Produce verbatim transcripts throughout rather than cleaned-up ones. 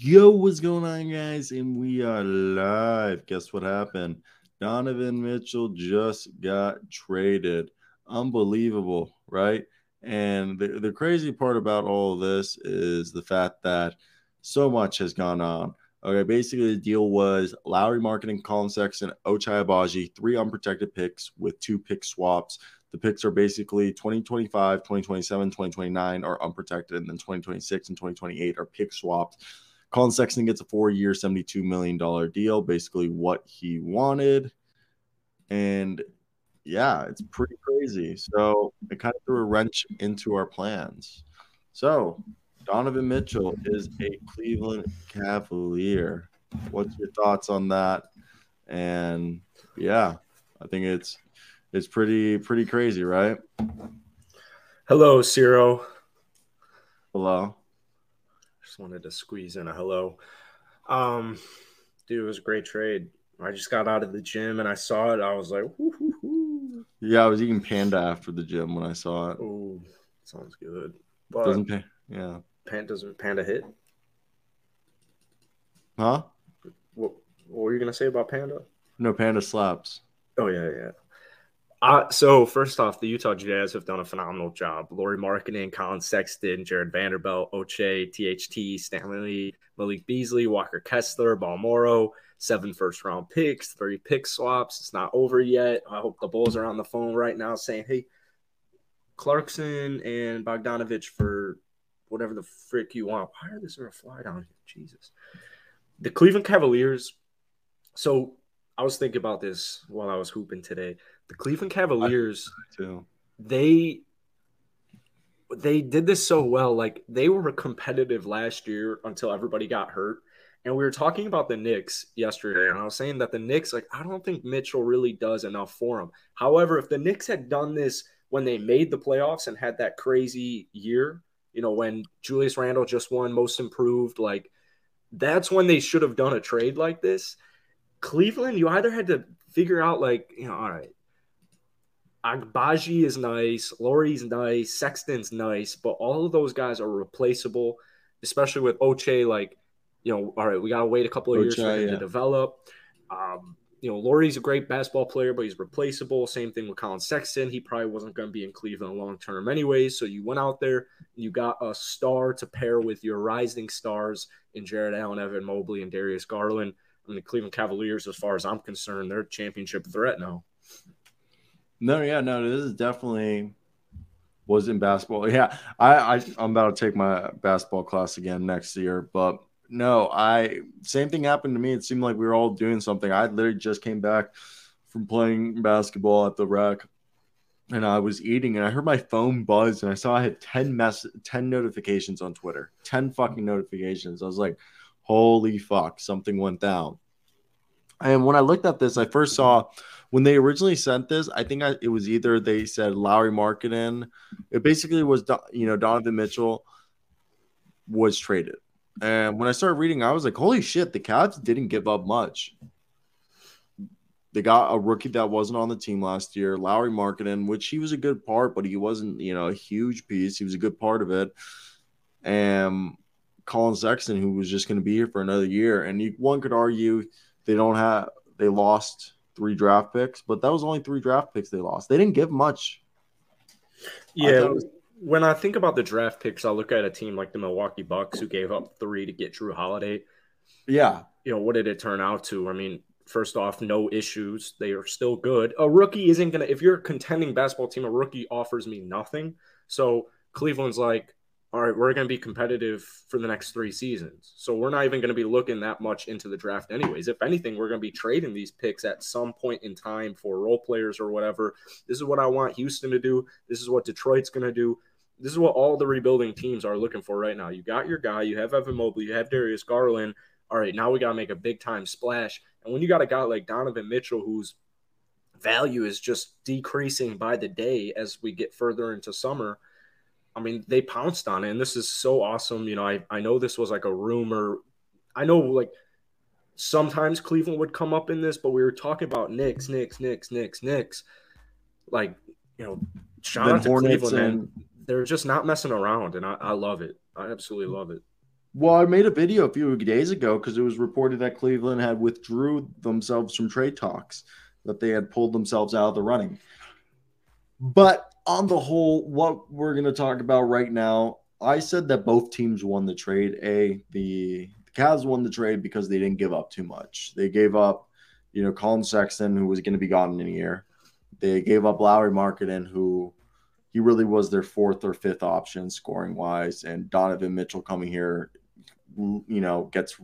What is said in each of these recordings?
Yo, what's going on, guys? And we are live. Guess what happened? Donovan Mitchell just got traded. Unbelievable, right? And the, the crazy part about all of this is the fact that so much has gone on. Okay, basically the deal was Lauri Markkanen, Colin Sexton, Ochai Agbaji, three unprotected picks with two pick swaps. The picks are basically twenty twenty-five, twenty twenty-seven, twenty twenty-nine are unprotected, and then twenty twenty-six and twenty twenty-eight are pick swapped. Colin Sexton gets a four-year, seventy-two million dollars deal, basically what he wanted. And, yeah, it's pretty crazy. So it kind of threw a wrench into our plans. So Donovan Mitchell is a Cleveland Cavalier. What's your thoughts on that? And, yeah, I think it's it's pretty pretty crazy, right? Hello, Ciro. Hello. Wanted to squeeze in a hello. Um, dude, it was a great trade. I just got out of the gym and I saw it. I was like, whoo, hoo, hoo. Yeah, I was eating panda after the gym when I saw it. Oh, sounds good. But doesn't panda, yeah. Panda doesn't panda hit? Huh? What, what were you gonna say about panda? No, panda slaps. Oh yeah, yeah. Uh, so first off, the Utah Jazz have done a phenomenal job. Lauri Markkanen, Colin Sexton, Jared Vanderbilt, Ochai, T H T, Stanley, Malik Beasley, Walker Kessler, Bolmaro, seven first-round picks, three pick swaps. It's not over yet. I hope the Bulls are on the phone right now saying, hey, Clarkson and Bogdanović for whatever the frick you want. Why is there a fly down here? Jesus. The Cleveland Cavaliers – so I was thinking about this while I was hooping today. The Cleveland Cavaliers, they they did this so well. Like, they were competitive last year until everybody got hurt. And we were talking about the Knicks yesterday, and I was saying that the Knicks, like, I don't think Mitchell really does enough for them. However, if the Knicks had done this when they made the playoffs and had that crazy year, you know, when Julius Randle just won Most Improved, like, that's when they should have done a trade like this. Cleveland, you either had to figure out, like, you know, all right, Agbaji is nice, Lauri's nice, Sexton's nice, but all of those guys are replaceable, especially with Ochai. Like, you know, all right, we got to wait a couple of Ochai, years for him yeah. to develop. Um, you know, Lauri's a great basketball player, but he's replaceable. Same thing with Colin Sexton. He probably wasn't going to be in Cleveland long term anyways, so you went out there and you got a star to pair with your rising stars in Jared Allen, Evan Mobley, and Darius Garland. And the Cleveland Cavaliers, as far as I'm concerned, they're a championship threat now. No, yeah, no, this is definitely was in basketball. Yeah, I, I, I'm about to take my basketball class again next year. But, no, I same thing happened to me. It seemed like we were all doing something. I literally just came back from playing basketball at the rec, and I was eating, and I heard my phone buzz, and I saw I had ten, mess- ten notifications on Twitter, ten fucking notifications. I was like, holy fuck, something went down. And when I looked at this, I first saw when they originally sent this, I think I, it was either they said Lauri Markkanen. It basically was, you know, Donovan Mitchell was traded. And when I started reading, I was like, holy shit, the Cavs didn't give up much. They got a rookie that wasn't on the team last year, Lauri Markkanen, which he was a good part, but he wasn't, you know, a huge piece. He was a good part of it. And Colin Sexton, who was just going to be here for another year. And you, one could argue they don't have – they lost – three draft picks, but that was only three draft picks they lost. They didn't give much. Yeah, I was- when I think about the draft picks, I look at a team like the Milwaukee Bucks who gave up three to get Drew Holiday. Yeah. You know, what did it turn out to? I mean, first off, no issues. They are still good. A rookie isn't going to – if you're a contending basketball team, a rookie offers me nothing. So Cleveland's like, all right, we're going to be competitive for the next three seasons. So we're not even going to be looking that much into the draft anyways. If anything, we're going to be trading these picks at some point in time for role players or whatever. This is what I want Houston to do. This is what Detroit's going to do. This is what all the rebuilding teams are looking for right now. You got your guy. You have Evan Mobley. You have Darius Garland. All right, now we got to make a big-time splash. And when you got a guy like Donovan Mitchell whose value is just decreasing by the day as we get further into summer, I mean, they pounced on it, and this is so awesome. You know, I, I know this was like a rumor. I know, like, sometimes Cleveland would come up in this, but we were talking about Knicks, Knicks, Knicks, Knicks, Knicks. Like, you know, shout out to Cleveland, and man. They're just not messing around, and I, I love it. I absolutely love it. Well, I made a video a few days ago because it was reported that Cleveland had withdrew themselves from trade talks, that they had pulled themselves out of the running. But on the whole, what we're going to talk about right now, I said that both teams won the trade. A, the, the Cavs won the trade because they didn't give up too much. They gave up, you know, Colin Sexton, who was going to be gone in a year. They gave up Lauri Markkanen, who he really was their fourth or fifth option scoring-wise. And Donovan Mitchell coming here, you know, gets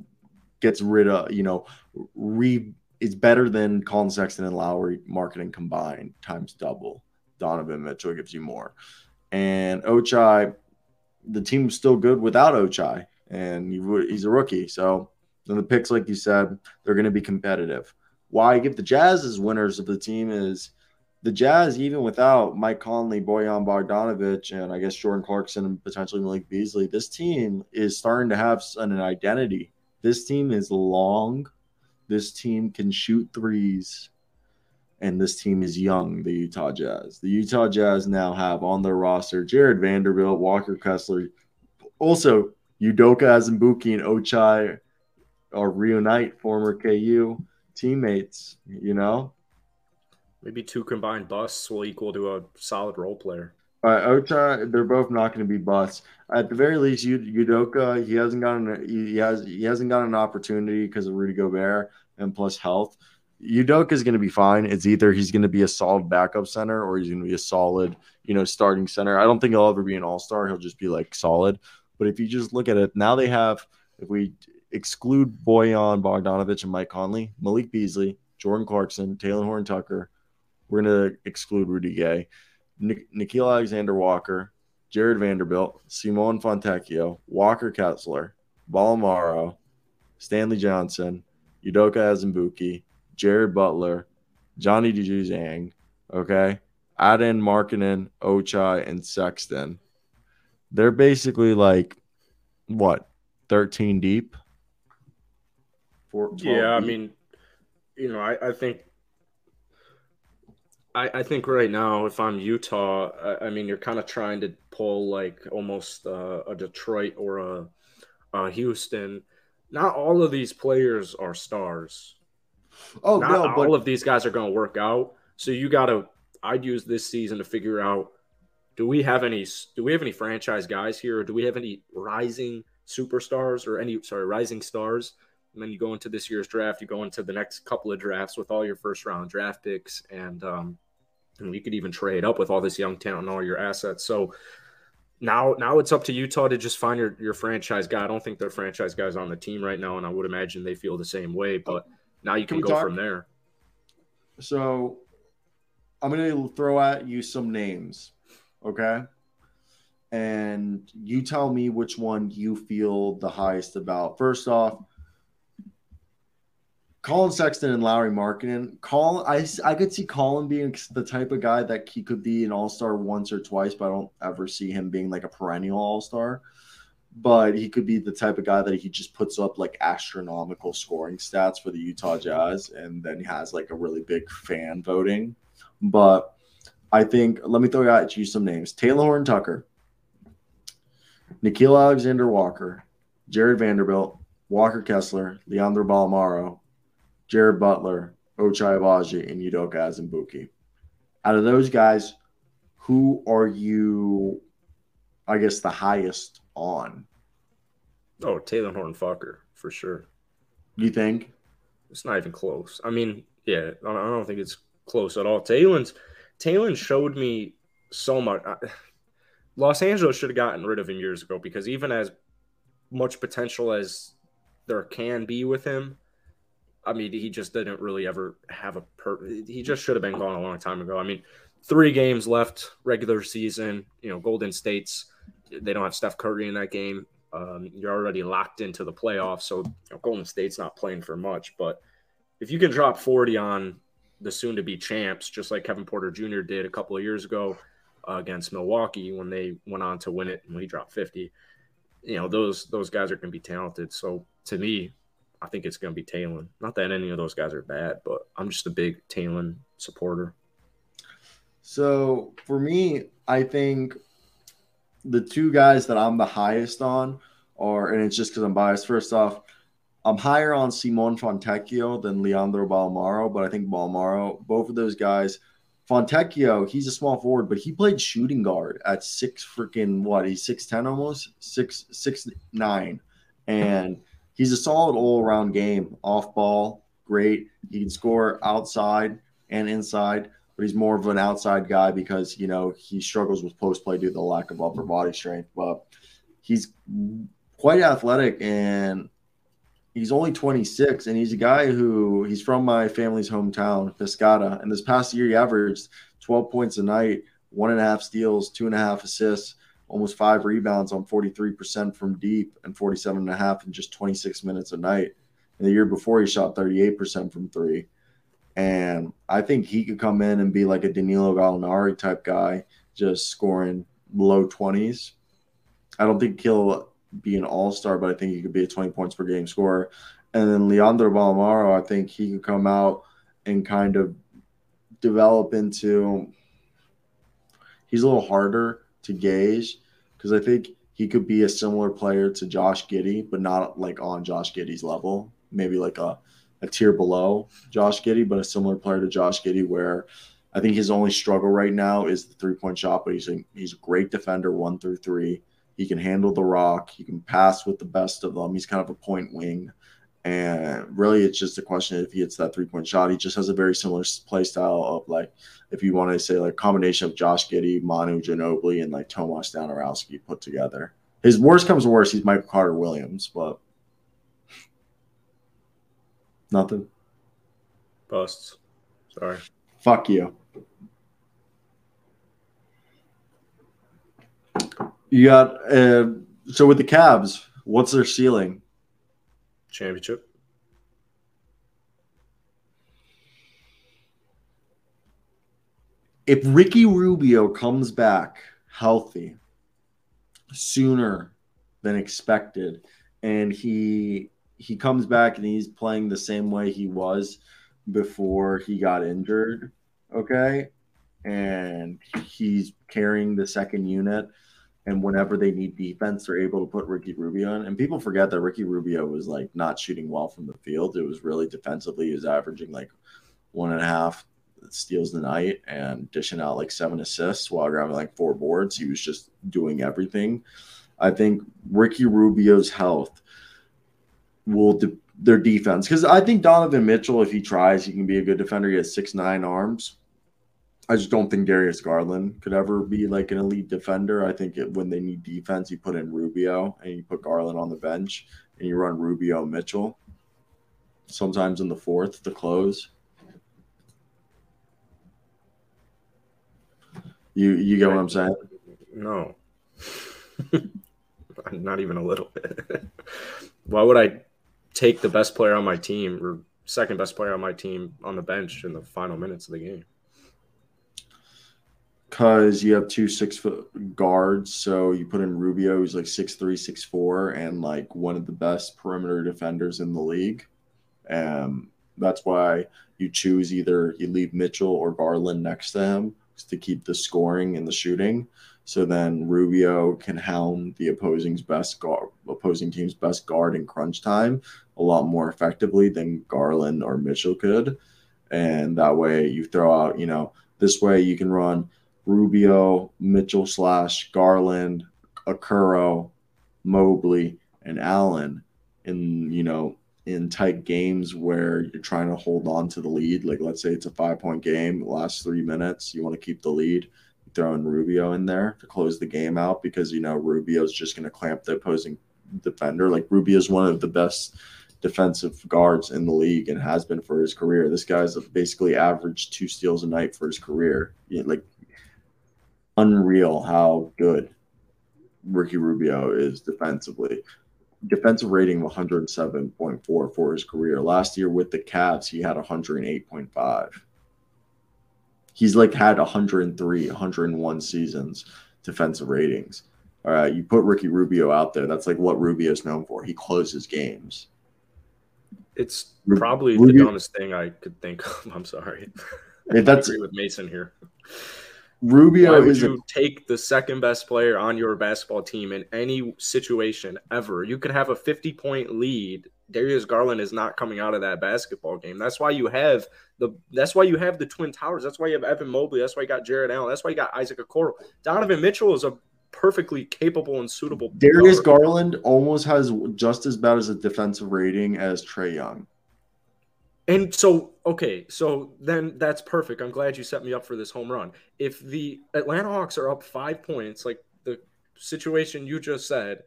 gets rid of, you know, re is better than Colin Sexton and Lauri Markkanen combined times double. Donovan Mitchell gives you more. And Ochai, the team's still good without Ochai, and he, he's a rookie. So then the picks, like you said, they're going to be competitive. Why I give the Jazz as winners of the team is the Jazz, even without Mike Conley, Bojan Bogdanović, and I guess Jordan Clarkson and potentially Malik Beasley, this team is starting to have an identity. This team is long. This team can shoot threes. And this team is young, the Utah Jazz. The Utah Jazz now have on their roster Jared Vanderbilt, Walker Kessler. Also, Udoka Azubuike and Ochai are reunite, former K U teammates, you know? Maybe two combined busts will equal to a solid role player. Uh, Ochai, they're both not going to be busts. At the very least, Udoka, he hasn't gotten he has he hasn't gotten an opportunity because of Rudy Gobert and plus health. Udoka is going to be fine. It's either he's going to be a solid backup center or he's going to be a solid, you know, starting center. I don't think he'll ever be an all-star. He'll just be like solid. But if you just look at it, now they have, if we exclude Bojan Bogdanović and Mike Conley, Malik Beasley, Jordan Clarkson, Talen Horton-Tucker, we're going to exclude Rudy Gay, Nik- Nickeil Alexander-Walker, Jared Vanderbilt, Simone Fontecchio, Walker Kessler, Bolmaro, Stanley Johnson, Udoka Azubuike, Jared Butler, Johnny DeJounte, okay? Add in Markkanen, Ochai, and Sexton. They're basically like, what, thirteen deep? Four, yeah, deep. I mean, you know, I, I think I, I think right now, if I'm Utah, I, I mean, you're kind of trying to pull like almost uh, a Detroit or a, a Houston. Not all of these players are stars. Oh, Not no, but all of these guys are going to work out. So you got to – I'd use this season to figure out, do we have any do we have any franchise guys here? Or do we have any rising superstars or any – sorry, rising stars? And then you go into this year's draft. You go into the next couple of drafts with all your first-round draft picks. And, um, and you could even trade up with all this young talent and all your assets. So now now it's up to Utah to just find your, your franchise guy. I don't think there are franchise guys on the team right now, and I would imagine they feel the same way. But – Now you can, can go talk? from there. So I'm going to throw at you some names, okay? And you tell me which one you feel the highest about. First off, Colin Sexton and Lauri Markkanen. Colin, I, I could see Colin being the type of guy that he could be an all-star once or twice, but I don't ever see him being like a perennial all-star. But he could be the type of guy that he just puts up like astronomical scoring stats for the Utah Jazz and then has like a really big fan voting. But I think, let me throw out you some names. Talen Horton-Tucker, Nickeil Alexander-Walker, Jared Vanderbilt, Walker Kessler, Leandro Bolmaro, Jared Butler, Ochai Agbaji, and Udoka Azubuike. Out of those guys, who are you, I guess, the highest on? Oh, Talen Horton-Tucker for sure. You think? It's not even close. I mean, yeah, I don't think it's close at all. Talen's Talen showed me so much. I, Los Angeles should have gotten rid of him years ago because even as much potential as there can be with him, I mean, he just didn't really ever have a per. He just should have been gone a long time ago. I mean, three games left regular season. You know, Golden State's. They don't have Steph Curry in that game. Um, you're already locked into the playoffs, so you know, Golden State's not playing for much. But if you can drop forty on the soon-to-be champs, just like Kevin Porter Junior did a couple of years ago uh, against Milwaukee when they went on to win it and we dropped fifty, you know, those those guys are going to be talented. So to me, I think it's going to be Talen. Not that any of those guys are bad, but I'm just a big Talen supporter. So for me, I think – the two guys that I'm the highest on or and it's just because I'm biased. First off, I'm higher on Simone Fontecchio than Leandro Bolmaro, but I think Bolmaro, both of those guys. Fontecchio, he's a small forward, but he played shooting guard at six freaking what? He's six ten almost, six six nine, and he's a solid all around game. Off ball, great. He can score outside and inside, but he's more of an outside guy because you know he struggles with post play due to the lack of upper body strength. But he's quite athletic, and he's only twenty-six, and he's a guy who he's from my family's hometown, Piscata. And this past year, he averaged twelve points a night, one and a half steals, two and a half assists, almost five rebounds on forty-three percent from deep and forty-seven and a half in just twenty-six minutes a night. And the year before, he shot thirty-eight percent from three. And I think he could come in and be like a Danilo Gallinari type guy, just scoring low twenties. I don't think he'll be an all-star, but I think he could be a twenty points per game scorer. And then Leandro Bolmaro, I think he could come out and kind of develop into – he's a little harder to gauge because I think he could be a similar player to Josh Giddey, but not like on Josh Giddey's level, maybe like a, a tier below Josh Giddey, but a similar player to Josh Giddey where I think his only struggle right now is the three-point shot, but he's a, he's a great defender one through three. He can handle the rock. He can pass with the best of them. He's kind of a point wing. And really, it's just a question if he hits that three-point shot. He just has a very similar play style of, like, if you want to say, like, combination of Josh Giddey, Manu Ginobili, and, like, Tomas Donorowski put together. His worst comes to worst, he's Michael Carter Williams, but nothing. Busts. Sorry. Fuck you. You got uh, so with the Cavs, what's their ceiling? Championship. If Ricky Rubio comes back healthy sooner than expected, and he he comes back and he's playing the same way he was before he got injured, okay, and he's carrying the second unit. And whenever they need defense, they're able to put Ricky Rubio in. And people forget that Ricky Rubio was, like, not shooting well from the field. It was really defensively. He was averaging, like, one and a half steals a night and dishing out, like, seven assists while grabbing, like, four boards. He was just doing everything. I think Ricky Rubio's health will de- – their defense. Because I think Donovan Mitchell, if he tries, he can be a good defender. He has six nine arms. I just don't think Darius Garland could ever be like an elite defender. I think it, when they need defense, you put in Rubio and you put Garland on the bench and you run Rubio and Mitchell, sometimes in the fourth to close. You you get what I'm saying? No. Not even a little bit. Why would I take the best player on my team or second best player on my team on the bench in the final minutes of the game? Because you have two six-foot guards, so you put in Rubio, who's like six three, six four, and like one of the best perimeter defenders in the league. Um, that's why you choose either you leave Mitchell or Garland next to him to keep the scoring and the shooting. So then Rubio can hound the opposing's best guard, opposing team's best guard in crunch time a lot more effectively than Garland or Mitchell could. And that way you throw out, you know, this way you can run Rubio, Mitchell slash Garland, Okoro, Mobley, and Allen in, you know, in tight games where you're trying to hold on to the lead. Like, let's say it's a five-point game, last three minutes, you want to keep the lead, you throw in Rubio in there to close the game out because, you know, Rubio's just going to clamp the opposing defender. Like, Rubio's one of the best defensive guards in the league and has been for his career. This guy's basically averaged two steals a night for his career. You know, like, unreal how good Ricky Rubio is defensively. Defensive rating of one oh seven point four for his career. Last year with the Cavs, he had one oh eight point five. He's like had one oh three, one oh one seasons defensive ratings. All right, you put Ricky Rubio out there. That's like what Rubio's known for. He closes games. It's probably Rubio, the dumbest thing I could think of. I'm sorry. That's I agree with Mason here. Rubio Why would is you a, take the second best player on your basketball team in any situation ever? You could have a fifty-point lead. Darius Garland is not coming out of that basketball game. That's why you have the that's why you have the Twin Towers. That's why you have Evan Mobley. That's why you got Jared Allen. That's why you got Isaac Okoro. Donovan Mitchell is a perfectly capable and suitable Darius player. Garland almost has just as bad as a defensive rating as Trae Young. And so, okay, so then that's perfect. I'm glad you set me up for this home run. If the Atlanta Hawks are up five points, like the situation you just said,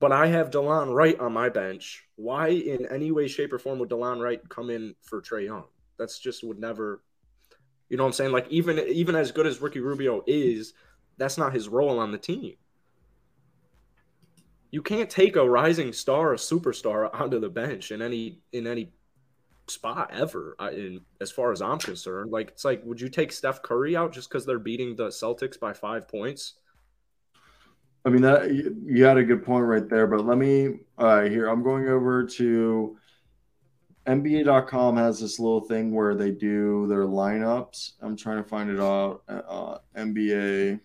but I have DeLon Wright on my bench, why in any way, shape, or form would DeLon Wright come in for Trae Young? That's just would never – you know what I'm saying? Like, even even as good as Ricky Rubio is, that's not his role on the team. You can't take a rising star, a superstar, onto the bench in any in any – spot ever, in as far as I'm concerned. Like, it's like, would you take Steph Curry out just because they're beating the Celtics by five points? I mean, that you had a good point right there, but let me uh here I'm going over to N B A dot com has this little thing where they do their lineups. I'm trying to find it out. uh N B A N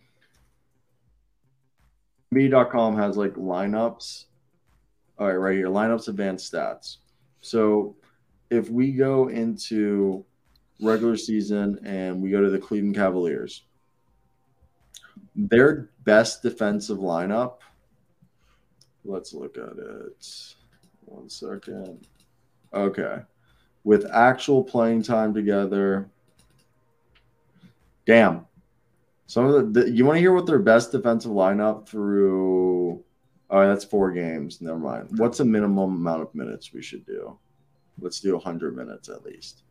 B A dot com has like lineups. All right, right here, lineups, advanced stats. So if we go into regular season and we go to the Cleveland Cavaliers, their best defensive lineup, let's look at it. One second. Okay. With actual playing time together. Damn. Some of the, the you want to hear what their best defensive lineup through? All right, that's four games. Never mind. What's a minimum amount of minutes we should do? Let's do one hundred minutes at least.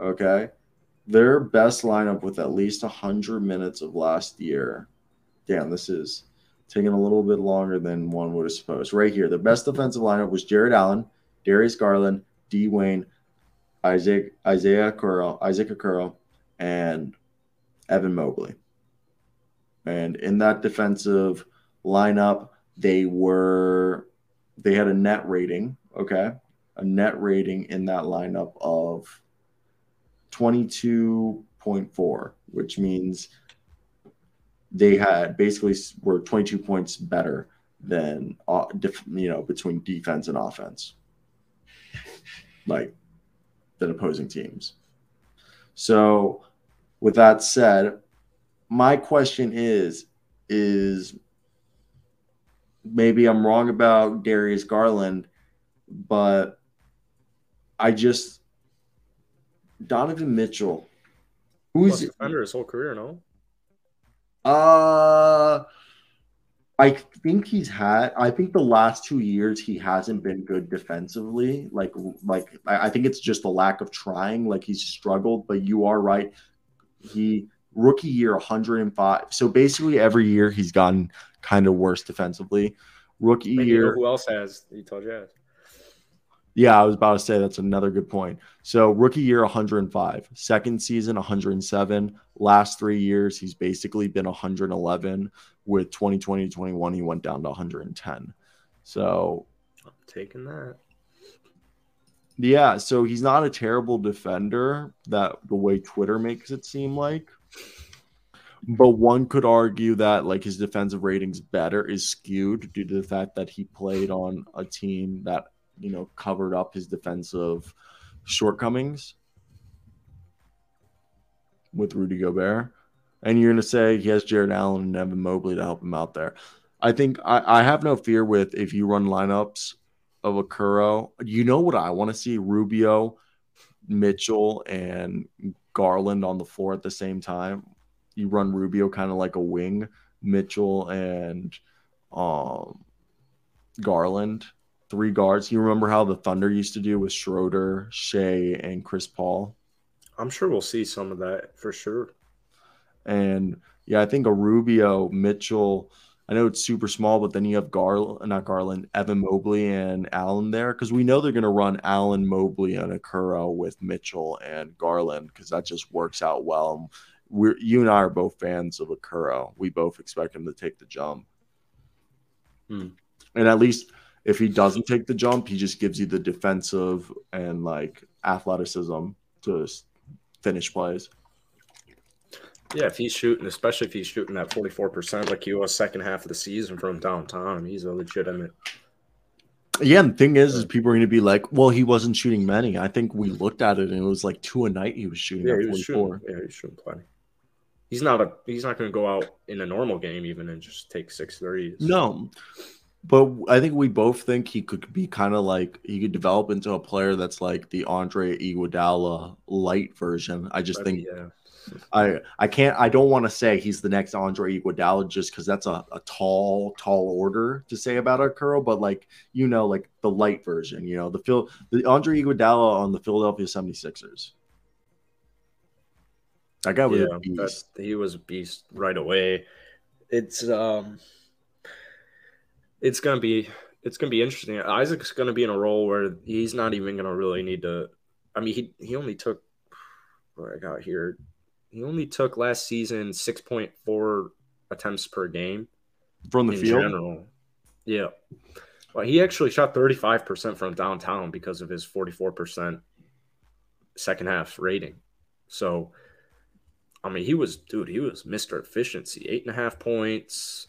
Okay. Their best lineup with at least one hundred minutes of last year. Damn, this is taking a little bit longer than one would have supposed. Right here, the best defensive lineup was Jared Allen, Darius Garland, D. Wayne, Isaac, Isaiah Okoro, Isaac Okoro, and Evan Mobley. And in that defensive lineup, they were, they had a net rating. Okay. A net rating in that lineup of twenty-two point four, which means they had basically were twenty-two points better than, you know, between defense and offense, like than opposing teams. So with that said, my question is, is maybe I'm wrong about Darius Garland, but I just Donovan Mitchell, who's defender his whole career, no? Uh, I think he's had. I think the last two years he hasn't been good defensively. Like, like I think it's just the lack of trying. Like he's struggled. But you are right. He rookie year one hundred and five. So basically every year he's gotten kind of worse defensively. Rookie Maybe year. You know who else has? You told you. Yeah, I was about to say that's another good point. So rookie year, one hundred and five. Second season, one hundred and seven. Last three years, he's basically been one hundred and eleven. With twenty twenty to twenty-one, he went down to one hundred and ten. So I'm taking that. Yeah, so he's not a terrible defender, that the way Twitter makes it seem like. But one could argue that like his defensive ratings better is skewed due to the fact that he played on a team that, you know, covered up his defensive shortcomings with Rudy Gobert. And you're going to say he has Jared Allen and Evan Mobley to help him out there. I think I, I have no fear with if you run lineups of Okoro. You know what I want to see? Rubio, Mitchell, and Garland on the floor at the same time. You run Rubio kind of like a wing, Mitchell and um, Garland. Three guards. You remember how the Thunder used to do with Schroeder, Shea, and Chris Paul? I'm sure we'll see some of that for sure. And, yeah, I think a Rubio, Mitchell, I know it's super small, but then you have Garland, not Garland, Evan Mobley and Allen there, because we know they're going to run Allen, Mobley, and Okoro with Mitchell and Garland because that just works out well. We're, you and I are both fans of Okoro. We both expect him to take the jump. Hmm. And at least – if he doesn't take the jump, he just gives you the defensive and, like, athleticism to finish plays. Yeah, if he's shooting, especially if he's shooting at forty-four percent like he was second half of the season from downtown, I mean, he's a legitimate. Yeah, and the thing is, is people are going to be like, well, he wasn't shooting many. I think we looked at it, and it was like two a night he was shooting yeah, at forty-four. Shooting, yeah, he was shooting plenty. He's not a he's not going to go out in a normal game even and just take six threes. No, but I think we both think he could be kind of like he could develop into a player that's like the Andre Iguodala light version. I just I mean, think yeah. I I can't I don't want to say he's the next Andre Iguodala just because that's a, a tall tall order to say about Okoro, but like you know like the light version, you know the Phil the Andre Iguodala on the Philadelphia seventy-sixers. That guy was yeah, a beast. He was a beast right away. It's um, it's gonna be it's gonna be interesting. Isaac's gonna be in a role where he's not even gonna really need to. I mean, he he only took what I got here. He only took last season six point four attempts per game from the in field. General. Yeah, well, he actually shot thirty five percent from downtown because of his forty four percent second half rating. So. I mean, he was, dude, he was Mister Efficiency. Eight and a half points.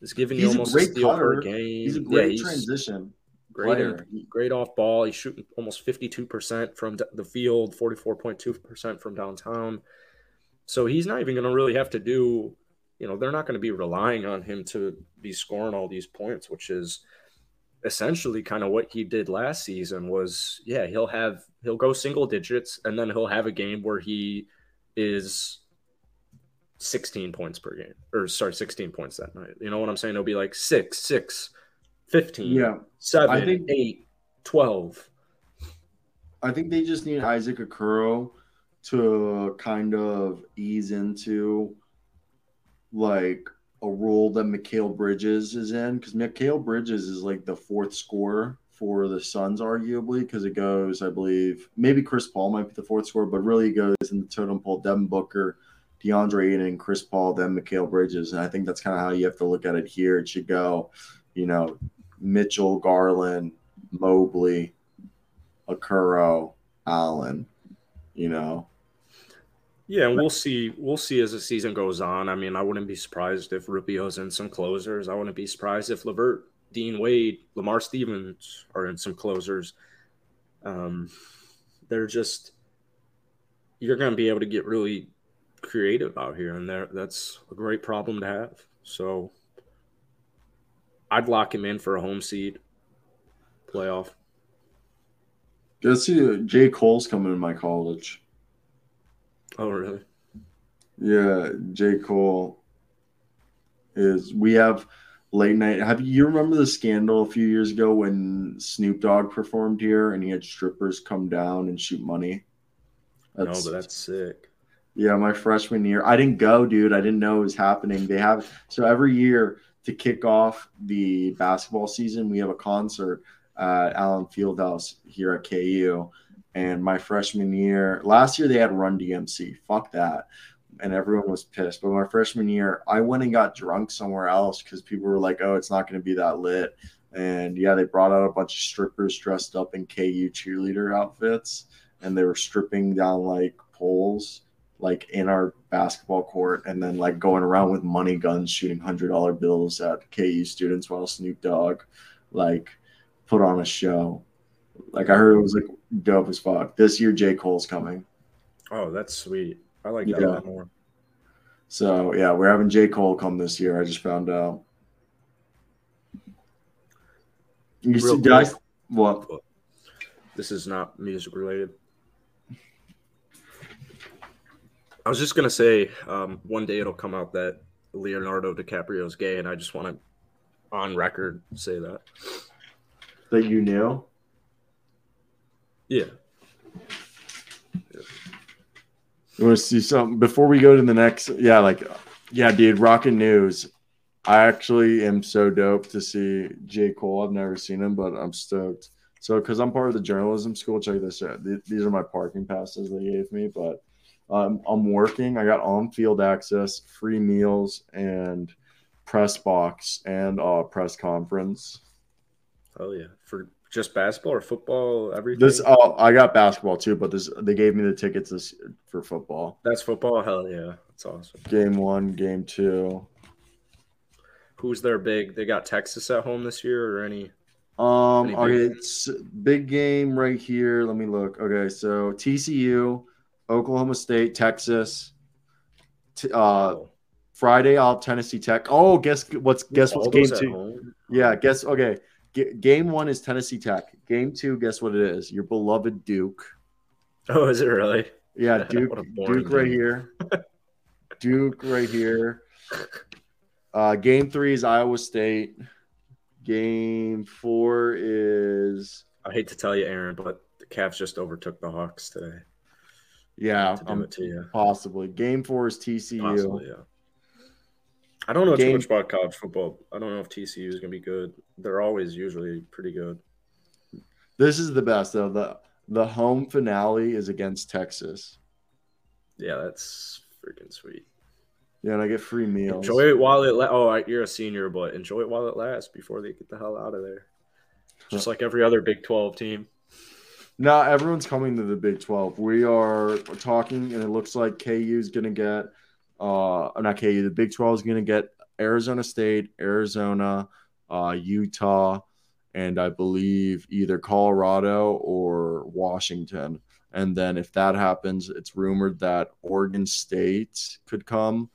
He's giving you almost a steal per game. He's a great yeah, he's transition. Great, in, great off ball. He's shooting almost fifty-two percent from the field, forty-four point two percent from downtown. So he's not even going to really have to do, you know, they're not going to be relying on him to be scoring all these points, which is essentially kind of what he did last season was, yeah, he'll have, he'll go single digits and then he'll have a game where he, is sixteen points per game, or sorry, sixteen points that night. You know what I'm saying? It'll be like six, six, fifteen, yeah. seven, I think, eight, twelve. I think they just need Isaac Okoro to kind of ease into like a role that Mikal Bridges is in, because Mikal Bridges is like the fourth scorer for the Suns, arguably, because it goes, I believe, maybe Chris Paul might be the fourth scorer, but really it goes in the totem pole, Devin Booker, DeAndre Ayton, Chris Paul, then Mikal Bridges. And I think that's kind of how you have to look at it here. It should go, you know, Mitchell, Garland, Mobley, Okoro, Allen, you know. Yeah, and we'll see. We'll see as the season goes on. I mean, I wouldn't be surprised if Rubio's in some closers. I wouldn't be surprised if LeVert, Dean Wade, Lamar Stevens are in some closers. Um, they're just – you're going to be able to get really creative out here, and that's a great problem to have. So I'd lock him in for a home seed playoff. Let's see. J. Cole's coming to my college. Oh, really? Yeah, J. Cole is – we have – late night. Have you remember the scandal a few years ago when Snoop Dogg performed here and he had strippers come down and shoot money? That's, no, but that's sick. Yeah, my freshman year, I didn't go, dude. I didn't know it was happening. They have so every year to kick off the basketball season, we have a concert at Allen Fieldhouse here at K U. And my freshman year, last year they had Run D M C. Fuck that. And everyone was pissed. But my freshman year, I went and got drunk somewhere else because people were like, oh, it's not going to be that lit. And, yeah, they brought out a bunch of strippers dressed up in K U cheerleader outfits, and they were stripping down, like, poles, like, in our basketball court, and then, like, going around with money guns shooting one hundred dollar bills at K U students while Snoop Dogg, like, put on a show. Like, I heard it was, like, dope as fuck. This year, J. Cole's coming. Oh, that's sweet. I like that yeah. a lot more. So, yeah, we're having J. Cole come this year. I just found out. You see, guys, what? This is not music related. I was just going to say um, one day it'll come out that Leonardo DiCaprio's gay, and I just want to, on record, say that. That you knew? Yeah. You want to see something before we go to the next? Yeah, like, yeah, dude, Rocket News. I actually am so dope to see J. Cole. I've never seen him, but I'm stoked. So, because I'm part of the journalism school, check this out. These are my parking passes they gave me, but um, I'm working. I got on-field access, free meals, and press box and uh, press conference. Oh, yeah. For just basketball or football? Everything. This oh, I got basketball too, but this they gave me the tickets this for football. That's football, hell yeah! It's awesome. Game one, game two. Who's their big? They got Texas at home this year, or any? Um, okay, it's big game right here. Let me look. Okay, so T C U, Oklahoma State, Texas. T- uh, Friday, I'll Tennessee Tech. Oh, guess what's guess what's game two? Yeah, guess. Okay, G- game one is Tennessee Tech. Game two, guess what it is? Your beloved Duke. Oh, is it really? Yeah, Duke. Duke right here. Duke right here. Uh, game three is Iowa State. Game four is – I hate to tell you, Aaron, but the Cavs just overtook the Hawks today. Yeah, to um, it to you. Possibly. Game four is T C U. Possibly, yeah. I don't know game... too much about college football. I don't know if T C U is going to be good. They're always usually pretty good. This is the best, though. The, the home finale is against Texas. Yeah, that's freaking sweet. Yeah, and I get free meals. Enjoy it while it lasts. Oh, you're a senior, but enjoy it while it lasts before they get the hell out of there. Just like every other Big twelve team. No, everyone's coming to the Big twelve. We are talking, and it looks like K U is going to get uh, – not K U. The Big twelve is going to get Arizona State, Arizona, uh, Utah, and I believe either Colorado or Washington. And then if that happens, it's rumored that Oregon State could come.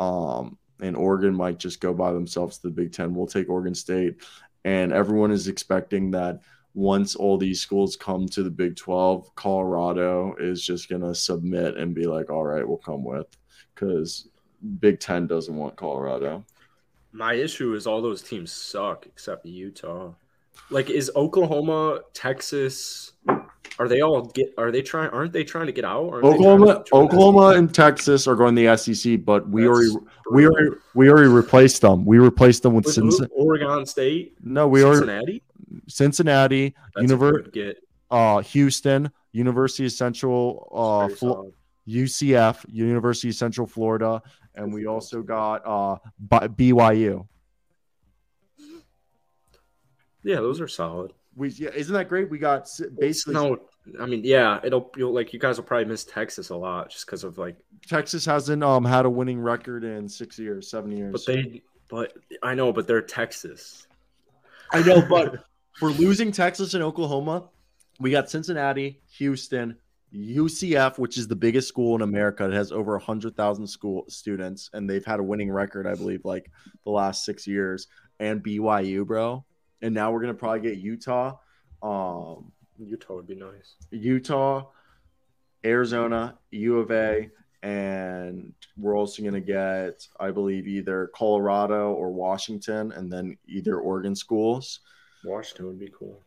Um, and Oregon might just go by themselves to the Big Ten. We'll take Oregon State. And everyone is expecting that once all these schools come to the Big twelve, Colorado is just going to submit and be like, all right, we'll come with. Because Big Ten doesn't want Colorado. My issue is all those teams suck except Utah. Like, is Oklahoma, Texas... Are they all get? Are they trying? Aren't they trying to get out? Oklahoma, Oklahoma, and Texas are going to the S E C, but we already, we already, we already replaced them. We replaced them with Cincinnati, Oregon State. No, we are Cincinnati, Cincinnati, University, uh, Houston, University of Central, uh, Flo- U C F, University of Central Florida, and we also got uh, B Y U. Yeah, those are solid. We, yeah, isn't that great? We got basically no. I mean, yeah, it'll you'll, like you guys will probably miss Texas a lot just because of like Texas hasn't um had a winning record in six years, seven years. But they, but I know, but they're Texas. I know, but we're losing Texas and Oklahoma. We got Cincinnati, Houston, U C F, which is the biggest school in America. It has over a hundred thousand school students, and they've had a winning record, I believe, like the last six years. And B Y U, bro. And now we're going to probably get Utah. Um, Utah would be nice. Utah, Arizona, U of A, and we're also going to get, I believe, either Colorado or Washington, and then either Oregon schools. Washington would be cool.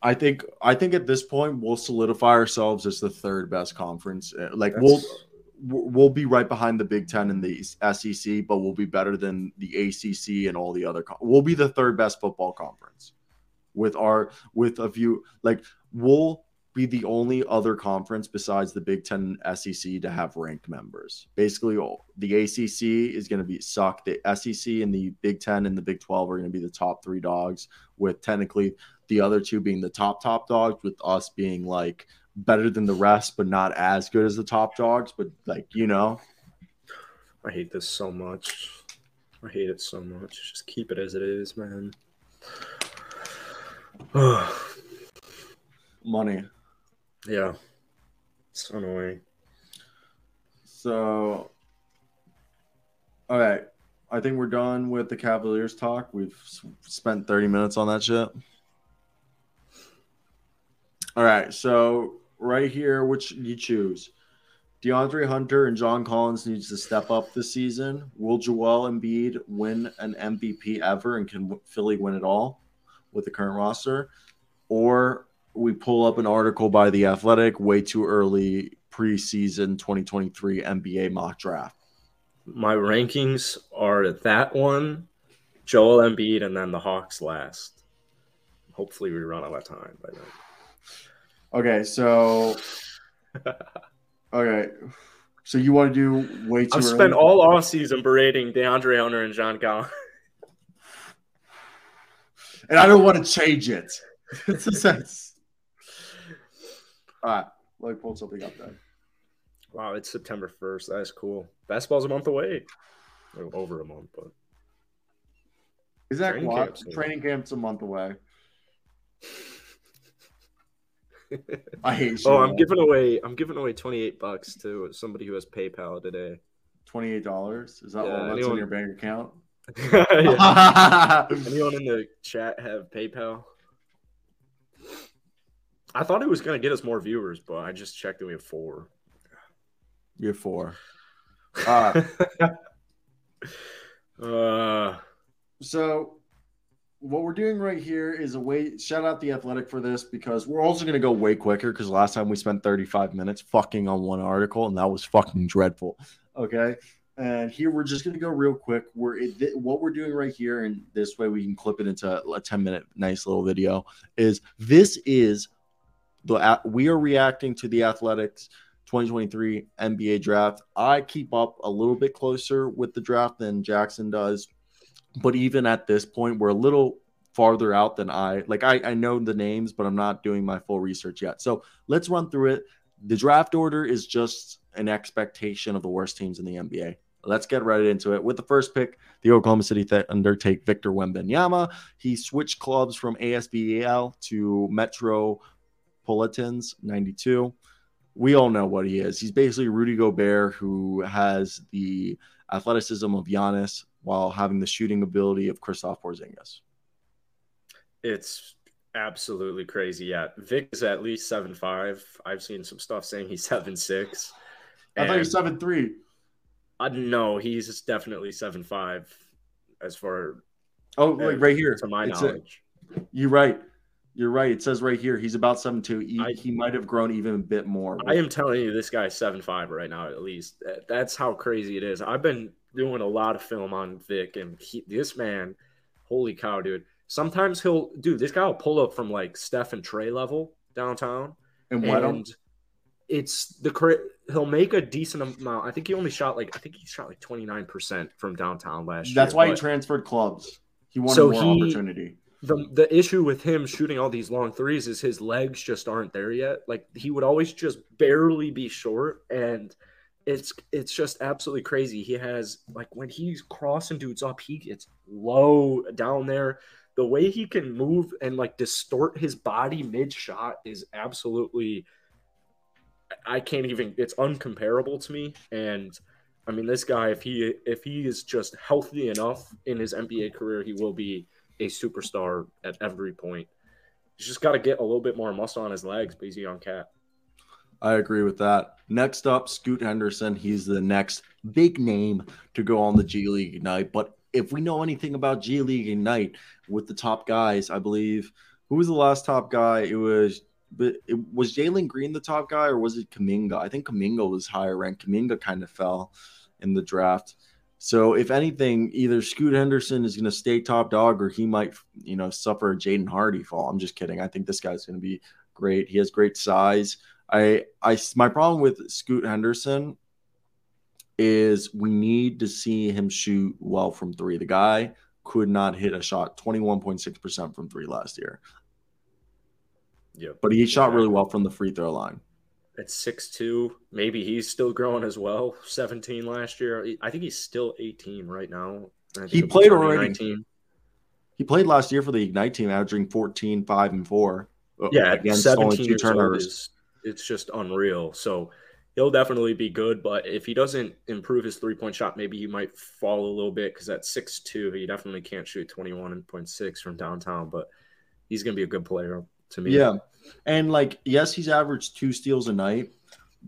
I think I think at this point we'll solidify ourselves as the third best conference. Like That's... we'll we'll be right behind the Big Ten and the S E C, but we'll be better than the A C C and all the other. Con- we'll be the third best football conference with our, with a few, like we'll be the only other conference besides the Big Ten and S E C to have ranked members. Basically all the A C C is going to be suck. The S E C and the Big Ten and the Big twelve are going to be the top three dogs, with technically the other two being the top, top dogs, with us being like, better than the rest, but not as good as the top dogs. But like, you know, I hate this so much. I hate it so much. Just keep it as it is, man. Money. Yeah. It's annoying. So, all right. I think we're done with the Cavaliers talk. We've spent thirty minutes on that shit. All right. So, right here, which you choose? DeAndre Hunter and John Collins needs to step up this season. Will Joel Embiid win an M V P ever, and can Philly win it all with the current roster? Or we pull up an article by The Athletic, way too early preseason twenty twenty-three N B A mock draft. My rankings are that one, Joel Embiid, and then the Hawks last. Hopefully we run out of time by then. Okay, so okay, so you want to do way too I've early? Spent all offseason berating DeAndre Hunter and John Collins. And I don't want to change it. It's a sense. All right, let me pull something up then. Wow, it's September first. That's cool. Basketball's a month away. Over a month, but is that training, camp's, training camp's a month away. I hate you. Oh, I'm giving away I'm giving away twenty-eight bucks to somebody who has PayPal today. twenty-eight dollars? Is that yeah, all that's anyone... in your bank account? Anyone in the chat have PayPal? I thought it was going to get us more viewers, but I just checked and we have four. You have four. Uh, uh, so what we're doing right here is a way – shout out The Athletic for this, because we're also going to go way quicker, because last time we spent thirty-five minutes fucking on one article, and that was fucking dreadful. Okay? And here we're just going to go real quick. We're it, what we're doing right here, and this way we can clip it into a ten minute nice little video, is this is the we are reacting to The Athletic's twenty twenty-three N B A draft. I keep up a little bit closer with the draft than Jackson does, but even at this point, we're a little farther out than I like. I, I know the names, but I'm not doing my full research yet. So let's run through it. The draft order is just an expectation of the worst teams in the N B A. Let's get right into it. With the first pick, the Oklahoma City Thunder take Victor Wembanyama. He switched clubs from A S B L to Metropolitans ninety-two. We all know what he is. He's basically Rudy Gobert, who has the athleticism of Giannis while having the shooting ability of Kristaps Porzingis. It's absolutely crazy. Yeah, Vic is at least seven five. I've seen some stuff saying he's seven six. I thought he was seven three. I don't know. He's definitely seven five, as far. Oh, like right here, to my it's knowledge. A, you're right. You're right. It says right here he's about seven two. He, I, he might have grown even a bit more. I am telling you, this guy's seven five right now. At least that's how crazy it is. I've been doing a lot of film on Vic, and he, this man, holy cow, dude. Sometimes he'll dude. This guy will pull up from like Steph and Trae level downtown, and why don't? It's the he'll make a decent amount. I think he only shot like I think he shot like twenty-nine percent from downtown last year. That's why he transferred clubs. He wanted more opportunity. The the issue with him shooting all these long threes is his legs just aren't there yet. Like he would always just barely be short, and it's it's just absolutely crazy. He has like when he's crossing dudes up, he gets low down there. The way he can move and like distort his body mid shot is absolutely. I can't even – it's uncomparable to me. And, I mean, this guy, if he if he is just healthy enough in his N B A career, he will be a superstar at every point. He's just got to get a little bit more muscle on his legs, but he's a young cat. I agree with that. Next up, Scoot Henderson. He's the next big name to go on the G League Ignite. But if we know anything about G League Ignite with the top guys, I believe – who was the last top guy? It was – But it, was Jalen Green the top guy, or was it Kuminga? I think Kuminga was higher ranked. Kuminga kind of fell in the draft. So if anything, either Scoot Henderson is going to stay top dog, or he might, you know, suffer a Jaden Hardy fall. I'm just kidding. I think this guy's going to be great. He has great size. I, I, my problem with Scoot Henderson is we need to see him shoot well from three. The guy could not hit a shot. twenty-one point six percent from three last year. Yeah, but he shot really well from the free throw line. At six two, maybe he's still growing as well. seventeen last year. I think he's still eighteen right now. He played already. nineteen. He played last year for the Ignite team, averaging fourteen, five, and four. Yeah, against seventeen years old is, it's just unreal. So he'll definitely be good, but if he doesn't improve his three-point shot, maybe he might fall a little bit, because at six two, he definitely can't shoot twenty-one point six from downtown, but he's going to be a good player. To me. Yeah. And like, yes, he's averaged two steals a night.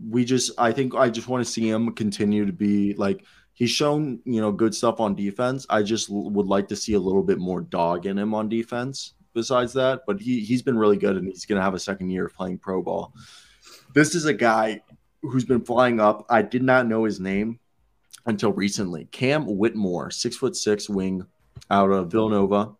We just, I think I just want to see him continue to be like, he's shown, you know, good stuff on defense. I just would like to see a little bit more dog in him on defense besides that, but he, he's been really good, and he's going to have a second year of playing pro ball. This is a guy who's been flying up. I did not know his name until recently. Cam Whitmore, six foot six wing out of Villanova,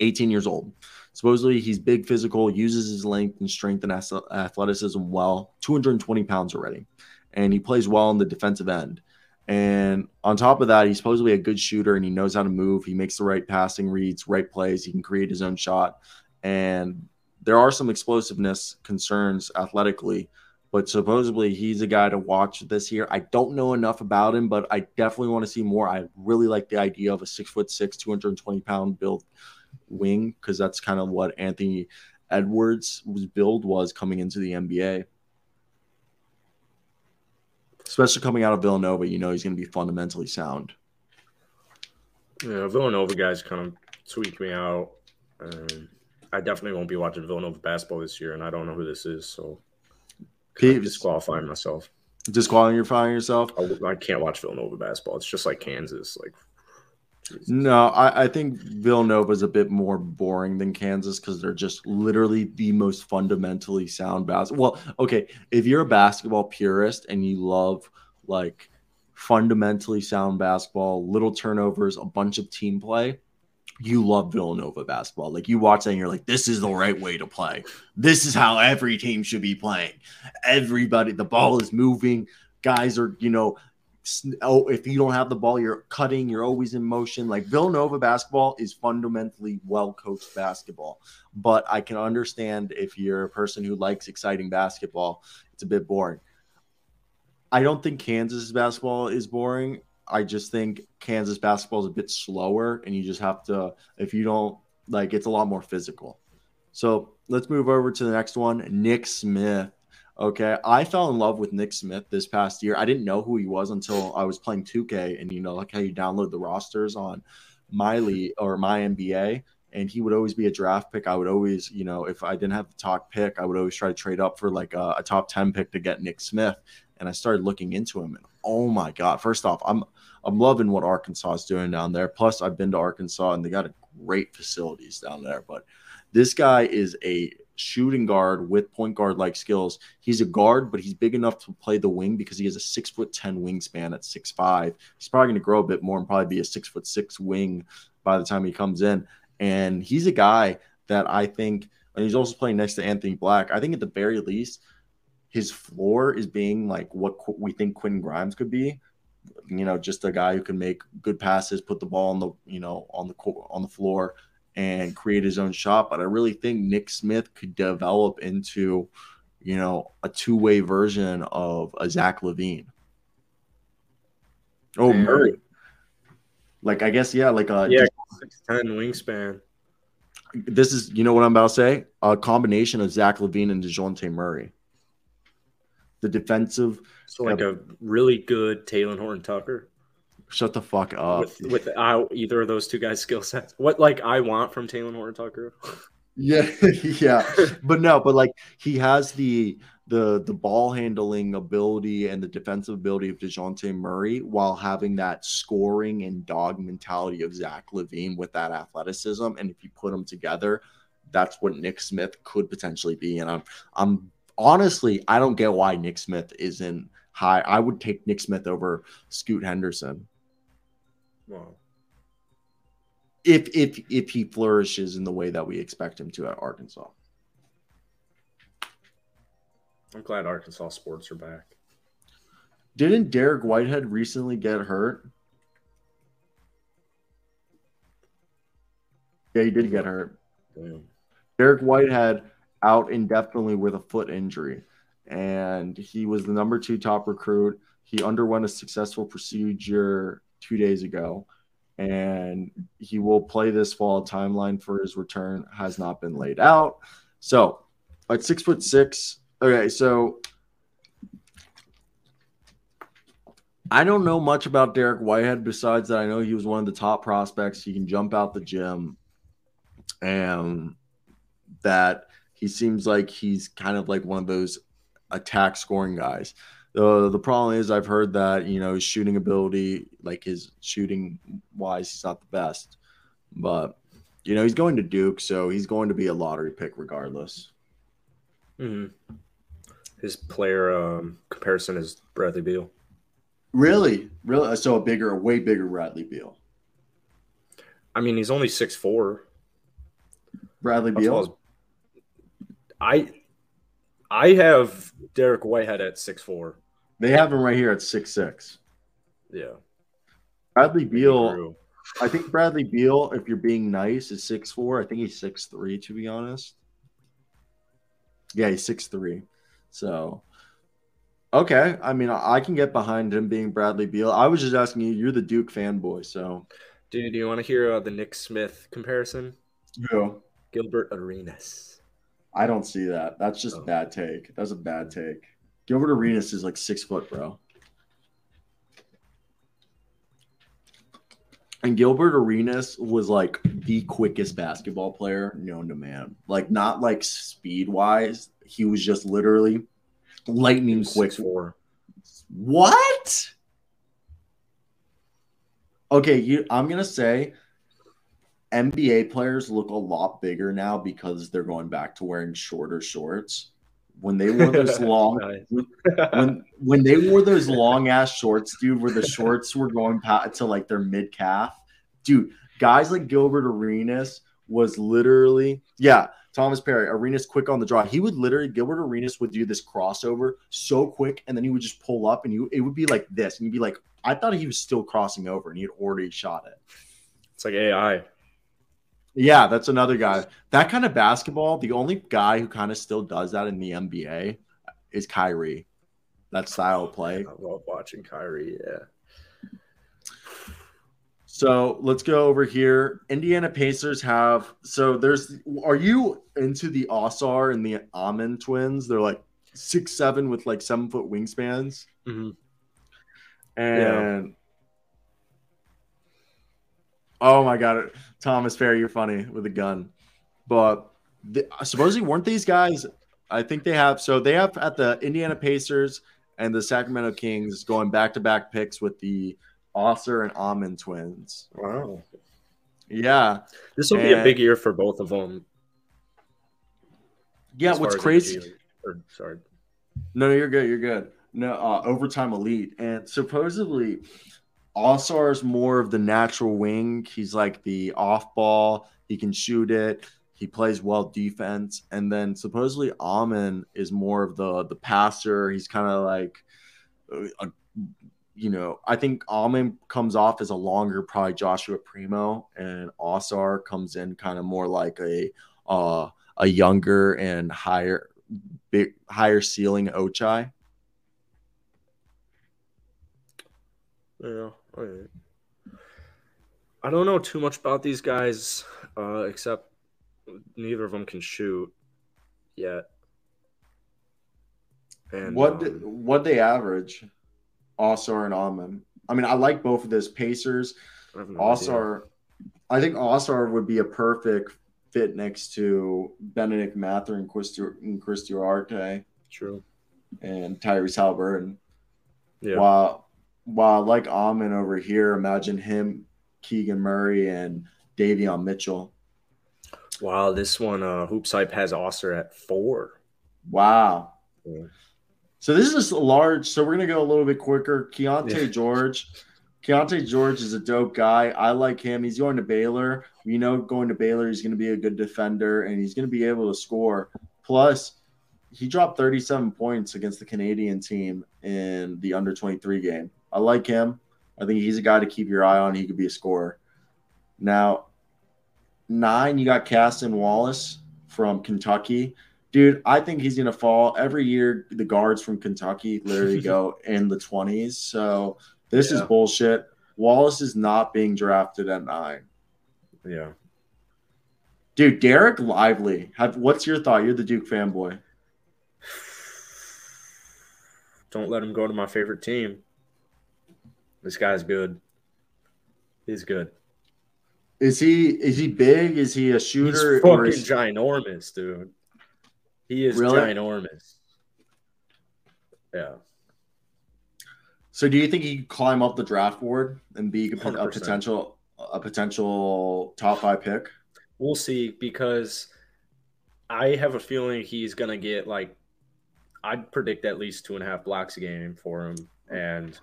eighteen years old. Supposedly, he's big, physical, uses his length and strength and athleticism well, two hundred twenty pounds already, and he plays well on the defensive end. And on top of that, he's supposedly a good shooter, and he knows how to move. He makes the right passing reads, right plays. He can create his own shot. And there are some explosiveness concerns athletically, but supposedly he's a guy to watch this year. I don't know enough about him, but I definitely want to see more. I really like the idea of a six foot six, two hundred twenty pound build wing, because that's kind of what Anthony Edwards' build was coming into the N B A. Especially coming out of Villanova, you know he's going to be fundamentally sound. Yeah, Villanova guys kind of tweak me out. Um, I definitely won't be watching Villanova basketball this year, and I don't know who this is, so I'm disqualifying myself. Disqualifying yourself? I, I can't watch Villanova basketball. It's just like Kansas. Like, Jesus. No, I, I think Villanova is a bit more boring than Kansas because they're just literally the most fundamentally sound basketball. Well, okay, if you're a basketball purist and you love like fundamentally sound basketball, little turnovers, a bunch of team play, you love Villanova basketball. Like you watch that and you're like, this is the right way to play. This is how every team should be playing. Everybody, the ball is moving. Guys are, you know, oh, if you don't have the ball, you're cutting, you're always in motion. Like Villanova basketball is fundamentally well-coached basketball. But I can understand if you're a person who likes exciting basketball, it's a bit boring. I don't think Kansas basketball is boring. I just think Kansas basketball is a bit slower, and you just have to, if you don't, like, it's a lot more physical. So let's move over to the next one, Nick Smith. Okay, I fell in love with Nick Smith this past year. I didn't know who he was until I was playing two K, and you know, like how you download the rosters on my league or my N B A, and he would always be a draft pick. I would always, you know, if I didn't have the top pick, I would always try to trade up for like a, a top ten pick to get Nick Smith. And I started looking into him, and oh my God! First off, I'm I'm loving what Arkansas is doing down there. Plus, I've been to Arkansas, and they got a great facilities down there. But this guy is a shooting guard with point guard like skills. He's a guard, but he's big enough to play the wing because he has a six foot ten wingspan at six five. He's probably going to grow a bit more and probably be a six foot six wing by the time he comes in. And he's a guy that I think, and he's also playing next to Anthony Black. I think at the very least, his floor is being like what qu- we think Quentin Grimes could be, you know, just a guy who can make good passes, put the ball on the, you know, on the on the floor and create his own shot. But I really think Nick Smith could develop into, you know, a two-way version of a Zach LaVine. Oh, Man. Murray. Like, I guess, yeah, like a yeah, six ten wingspan. This is, you know what I'm about to say? A combination of Zach LaVine and DeJounte Murray. The defensive, so like a really good Talen Horton-Tucker. Shut the fuck up. With, with I, either of those two guys' skill sets, what like I want from Talen Horton-Tucker. Yeah, yeah, but no, but like he has the the the ball handling ability and the defensive ability of DeJounte Murray while having that scoring and dog mentality of Zach LaVine with that athleticism, and if you put them together, that's what Nick Smith could potentially be. And I'm I'm. Honestly, I don't get why Nick Smith isn't high. I would take Nick Smith over Scoot Henderson. Wow. If if if he flourishes in the way that we expect him to at Arkansas. I'm glad Arkansas sports are back. Didn't Derek Whitehead recently get hurt? Yeah, he did get hurt. Damn. Derek Whitehead out indefinitely with a foot injury, and he was the number two top recruit. He underwent a successful procedure two days ago, and he will play this fall. Timeline for his return has not been laid out. So at six foot six. Okay. So I don't know much about Derek Whitehead besides that. I know he was one of the top prospects. He can jump out the gym, and that, he seems like he's kind of like one of those attack scoring guys. The, the problem is I've heard that, you know, his shooting ability, like his shooting wise, he's not the best. But, you know, he's going to Duke, so he's going to be a lottery pick regardless. Mm-hmm. His player um, comparison is Bradley Beal. Really? Really? So a bigger, a way bigger Bradley Beal. I mean, he's only six foot four. Bradley Beal? I I have Derek Whitehead at six foot four. They have him right here at six foot six. Yeah. Bradley Beal, I think Bradley Beal, if you're being nice, is six foot four. I think he's six foot three, to be honest. Yeah, he's six foot three. So Okay. I mean, I can get behind him being Bradley Beal. I was just asking you, you're the Duke fanboy, so. Dude, do you want to hear uh, the Nick Smith comparison? Who? Gilbert Arenas. I don't see that. That's just oh. a bad take. That's a bad take. Gilbert Arenas is like six foot, bro. And Gilbert Arenas was like the quickest basketball player known to man. Like, not like speed wise. He was just literally lightning quick. Six four. What? Okay, you, I'm going to say N B A players look a lot bigger now because they're going back to wearing shorter shorts. When they wore those long, nice. when when they wore those long ass shorts, dude, where the shorts were going past to like their mid calf, dude. Guys like Gilbert Arenas was literally, yeah, Thomas Perry, Arenas quick on the draw. He would literally, Gilbert Arenas would do this crossover so quick, and then he would just pull up, and you it would be like this, and you'd be like, I thought he was still crossing over, and he had already shot it. It's like A I. Yeah, that's another guy. That kind of basketball, the only guy who kind of still does that in the N B A is Kyrie. That style of play. I love watching Kyrie, yeah. So let's go over here. Indiana Pacers have – so there's – are you into the Ausar and the Amen twins? They're like six seven with like seven-foot wingspans. Mm-hmm. And yeah. – oh, my God. Thomas Ferry, you're funny with a gun. But the, supposedly weren't these guys – I think they have – so they have at the Indiana Pacers and the Sacramento Kings going back-to-back picks with the Osser and Amen twins. Wow. Yeah. This will and, be a big year for both of them. Yeah, what's crazy – or, sorry. No, you're good. You're good. No, uh, overtime elite. And supposedly – All-Star is more of the natural wing. He's like the off-ball. He can shoot it. He plays well defense. And then supposedly Amen is more of the the passer. He's kind of like, a, you know, I think Amen comes off as a longer, probably Joshua Primo, and All-Star comes in kind of more like a uh, a younger and higher, big, higher ceiling Ochai. Yeah, all right. I don't know too much about these guys, uh, except neither of them can shoot yet. And what um, did, what they average, Ausar and Amen. I mean, I like both of those Pacers. I have no Ausar, idea. I think Ausar would be a perfect fit next to Benedict Mather and Cristiarte. True. And Tyrese Haliburton. Yeah. Wow. Wow, like Amen over here, imagine him, Keegan Murray, and Davion Mitchell. Wow, this one, uh, Hoops Hype has Osser at four. Wow. Yeah. So this is large. So we're going to go a little bit quicker. Keontae yeah. George. Keontae George is a dope guy. I like him. He's going to Baylor. We know going to Baylor, he's going to be a good defender, and he's going to be able to score. Plus, he dropped thirty-seven points against the Canadian team in the under twenty-three game. I like him. I think he's a guy to keep your eye on. He could be a scorer. Now, nine, you got Caston Wallace from Kentucky. Dude, I think he's going to fall. Every year, the guards from Kentucky literally go in the twenties. So this yeah. is bullshit. Wallace is not being drafted at nine. Yeah. Dude, Derek Lively. Have, what's your thought? You're the Duke fanboy. Don't let him go to my favorite team. This guy's good. He's good. Is he is he big? Is he a shooter? He's fucking or is... ginormous, dude. He is really? ginormous. Yeah. So do you think he could climb up the draft board and be a, a potential a potential top five pick? We'll see, because I have a feeling he's gonna get like I'd predict at least two and a half blocks a game for him, and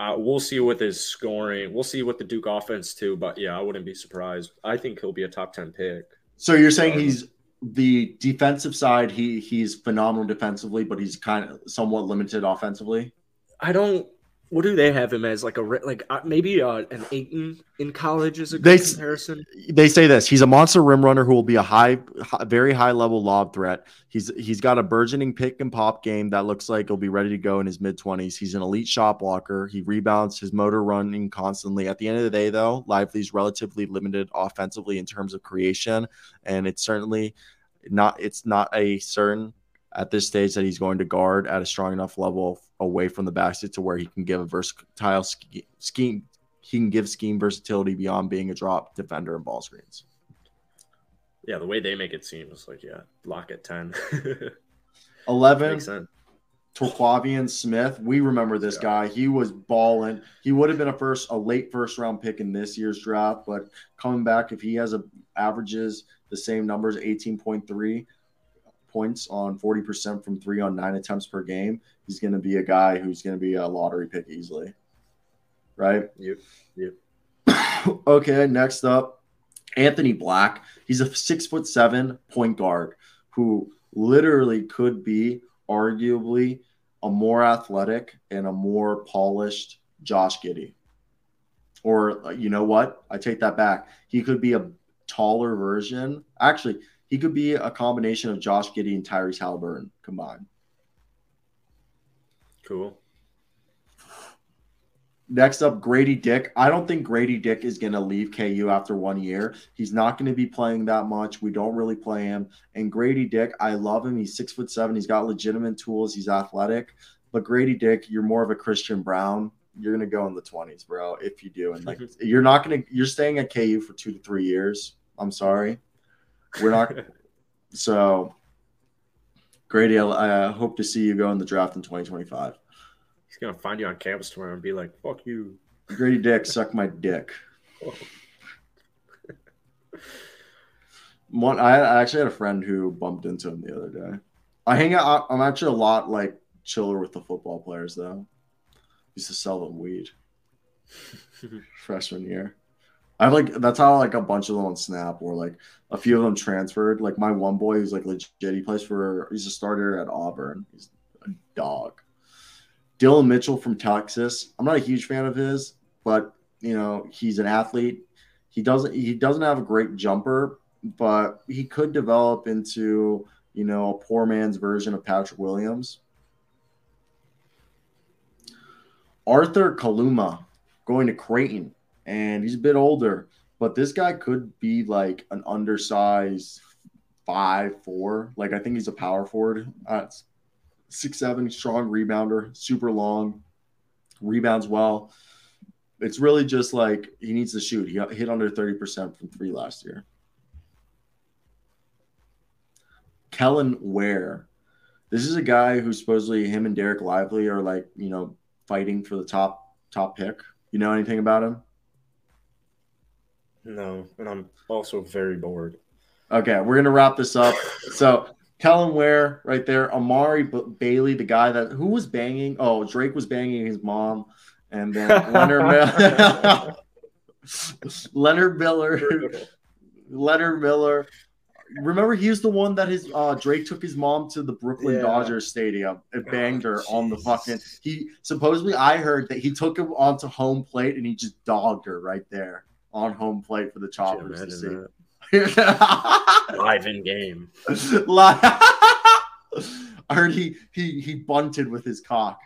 Uh, we'll see with his scoring. We'll see what the Duke offense too. But yeah, I wouldn't be surprised. I think he'll be a top ten pick. So you're saying um, he's the defensive side. He he's phenomenal defensively, but he's kind of somewhat limited offensively. I don't What do they have him as? Like a like uh, maybe uh, an Ayton in college is a good they, comparison. They say this: he's a monster rim runner who will be a high, high, very high level lob threat. He's he's got a burgeoning pick and pop game that looks like he'll be ready to go in his mid twenties. He's an elite shot blocker. He rebounds, his motor running constantly. At the end of the day, though, Lively's relatively limited offensively in terms of creation, and it's certainly not it's not a certain. at this stage that he's going to guard at a strong enough level away from the basket to where he can give a versatile scheme. He can give scheme versatility beyond being a drop defender and ball screens. Yeah, the way they make it seem is like, yeah, Block at ten. eleven, Torquavion Smith. We remember this yeah. guy. He was balling. He would have been a first, a late first-round pick in this year's draft, but coming back, if he has a averages the same numbers, eighteen point three points on forty percent from three on nine attempts per game, he's going to be a guy who's going to be a lottery pick easily. Right? Yep. Yep. Okay, next up, Anthony Black. He's a six foot seven point guard who literally could be arguably a more athletic and a more polished Josh Giddey. Or you know what? I take that back. He could be a taller version. Actually, he could be a combination of Josh Giddey and Tyrese Halliburton combined. Cool. Next up, Grady Dick. I don't think Grady Dick is going to leave K U after one year. He's not going to be playing that much. We don't really play him. And Grady Dick, I love him. He's six foot seven. He's got legitimate tools. He's athletic. But Grady Dick, you're more of a Christian Brown. You're going to go in the twenties, bro, if you do. And like, you're not going to. You're staying at K U for two to three years. I'm sorry. We're not – so, Grady, I, I hope to see you go in the draft in twenty twenty-five. He's going to find you on campus tomorrow and be like, fuck you. Grady Dick, suck my dick. One, I actually had a friend who bumped into him the other day. I hang out – I'm actually a lot, like, chiller with the football players, though. Used to sell them weed freshman year. I have like that's how like a bunch of them on Snap or like a few of them transferred. Like my one boy who's like legit, he plays for he's a starter at Auburn. He's a dog. Dylan Mitchell from Texas. I'm not a huge fan of his, but you know, he's an athlete. He doesn't he doesn't have a great jumper, but he could develop into, you know, a poor man's version of Patrick Williams. Arthur Kaluma going to Creighton. And he's a bit older, but this guy could be like an undersized five four. Like I think he's a power forward. Uh, six seven, strong rebounder, super long, rebounds well. It's really just like he needs to shoot. He hit under thirty percent from three last year. Kellen Ware. This is a guy who supposedly him and Derek Lively are like, you know, fighting for the top top pick. You know anything about him? No, and I'm also very bored. Okay, we're going to wrap this up. So, Kellen Ware right there. Amari B- Bailey, the guy that – who was banging? Oh, Drake was banging his mom. And then Leonard Miller. Leonard Miller. Leonard Miller. Remember, he was the one that his uh, Drake took his mom to the Brooklyn yeah. Dodgers stadium and banged her oh, on the fucking – He supposedly, I heard that he took him onto home plate and he just dogged her right there. On home plate for the Choppers to see. Live in game. I heard he he he bunted with his cock.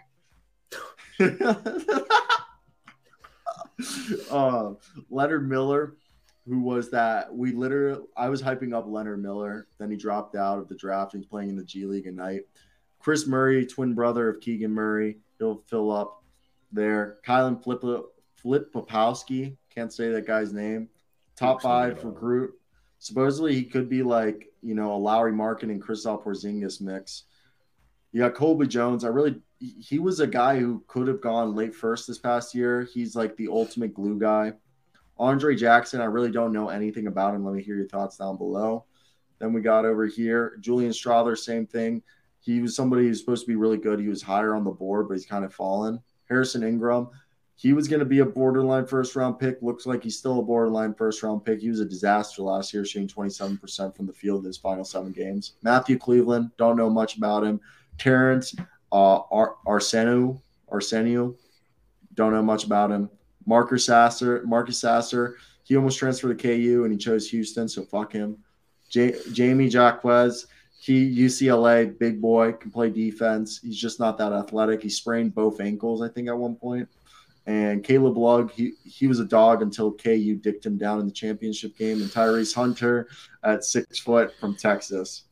uh, Leonard Miller, who was that? We literally, I was hyping up Leonard Miller. Then he dropped out of the draft. He's playing in the G League at night. Chris Murray, twin brother of Keegan Murray, he'll fill up there. Kylan Flip Flip Popowski. Can't say that guy's name. Top five recruit. Supposedly he could be like, you know, a Lauri Markkanen and Kristaps Porzingis mix. You got Colby Jones. I really he was a guy who could have gone late first this past year. He's like the ultimate glue guy. Andre Jackson, I really don't know anything about him. Let me hear your thoughts down below. Then we got over here. Julian Strother, same thing. He was somebody who's supposed to be really good. He was higher on the board, but he's kind of fallen. Harrison Ingram. He was going to be a borderline first-round pick. Looks like he's still a borderline first-round pick. He was a disaster last year, shooting twenty-seven percent from the field in his final seven games. Matthew Cleveland, don't know much about him. Terrence uh, Ar- Arsenio, Arsenio, Don't know much about him. Marcus Sasser, Marcus Sasser, he almost transferred to K U and he chose Houston, so fuck him. J- Jamie Jaquez, he U C L A, big boy, can play defense. He's just not that athletic. He sprained both ankles, I think, at one point. And Caleb Lug, he, he was a dog until K U dicked him down in the championship game. And Tyrese Hunter at six foot from Texas.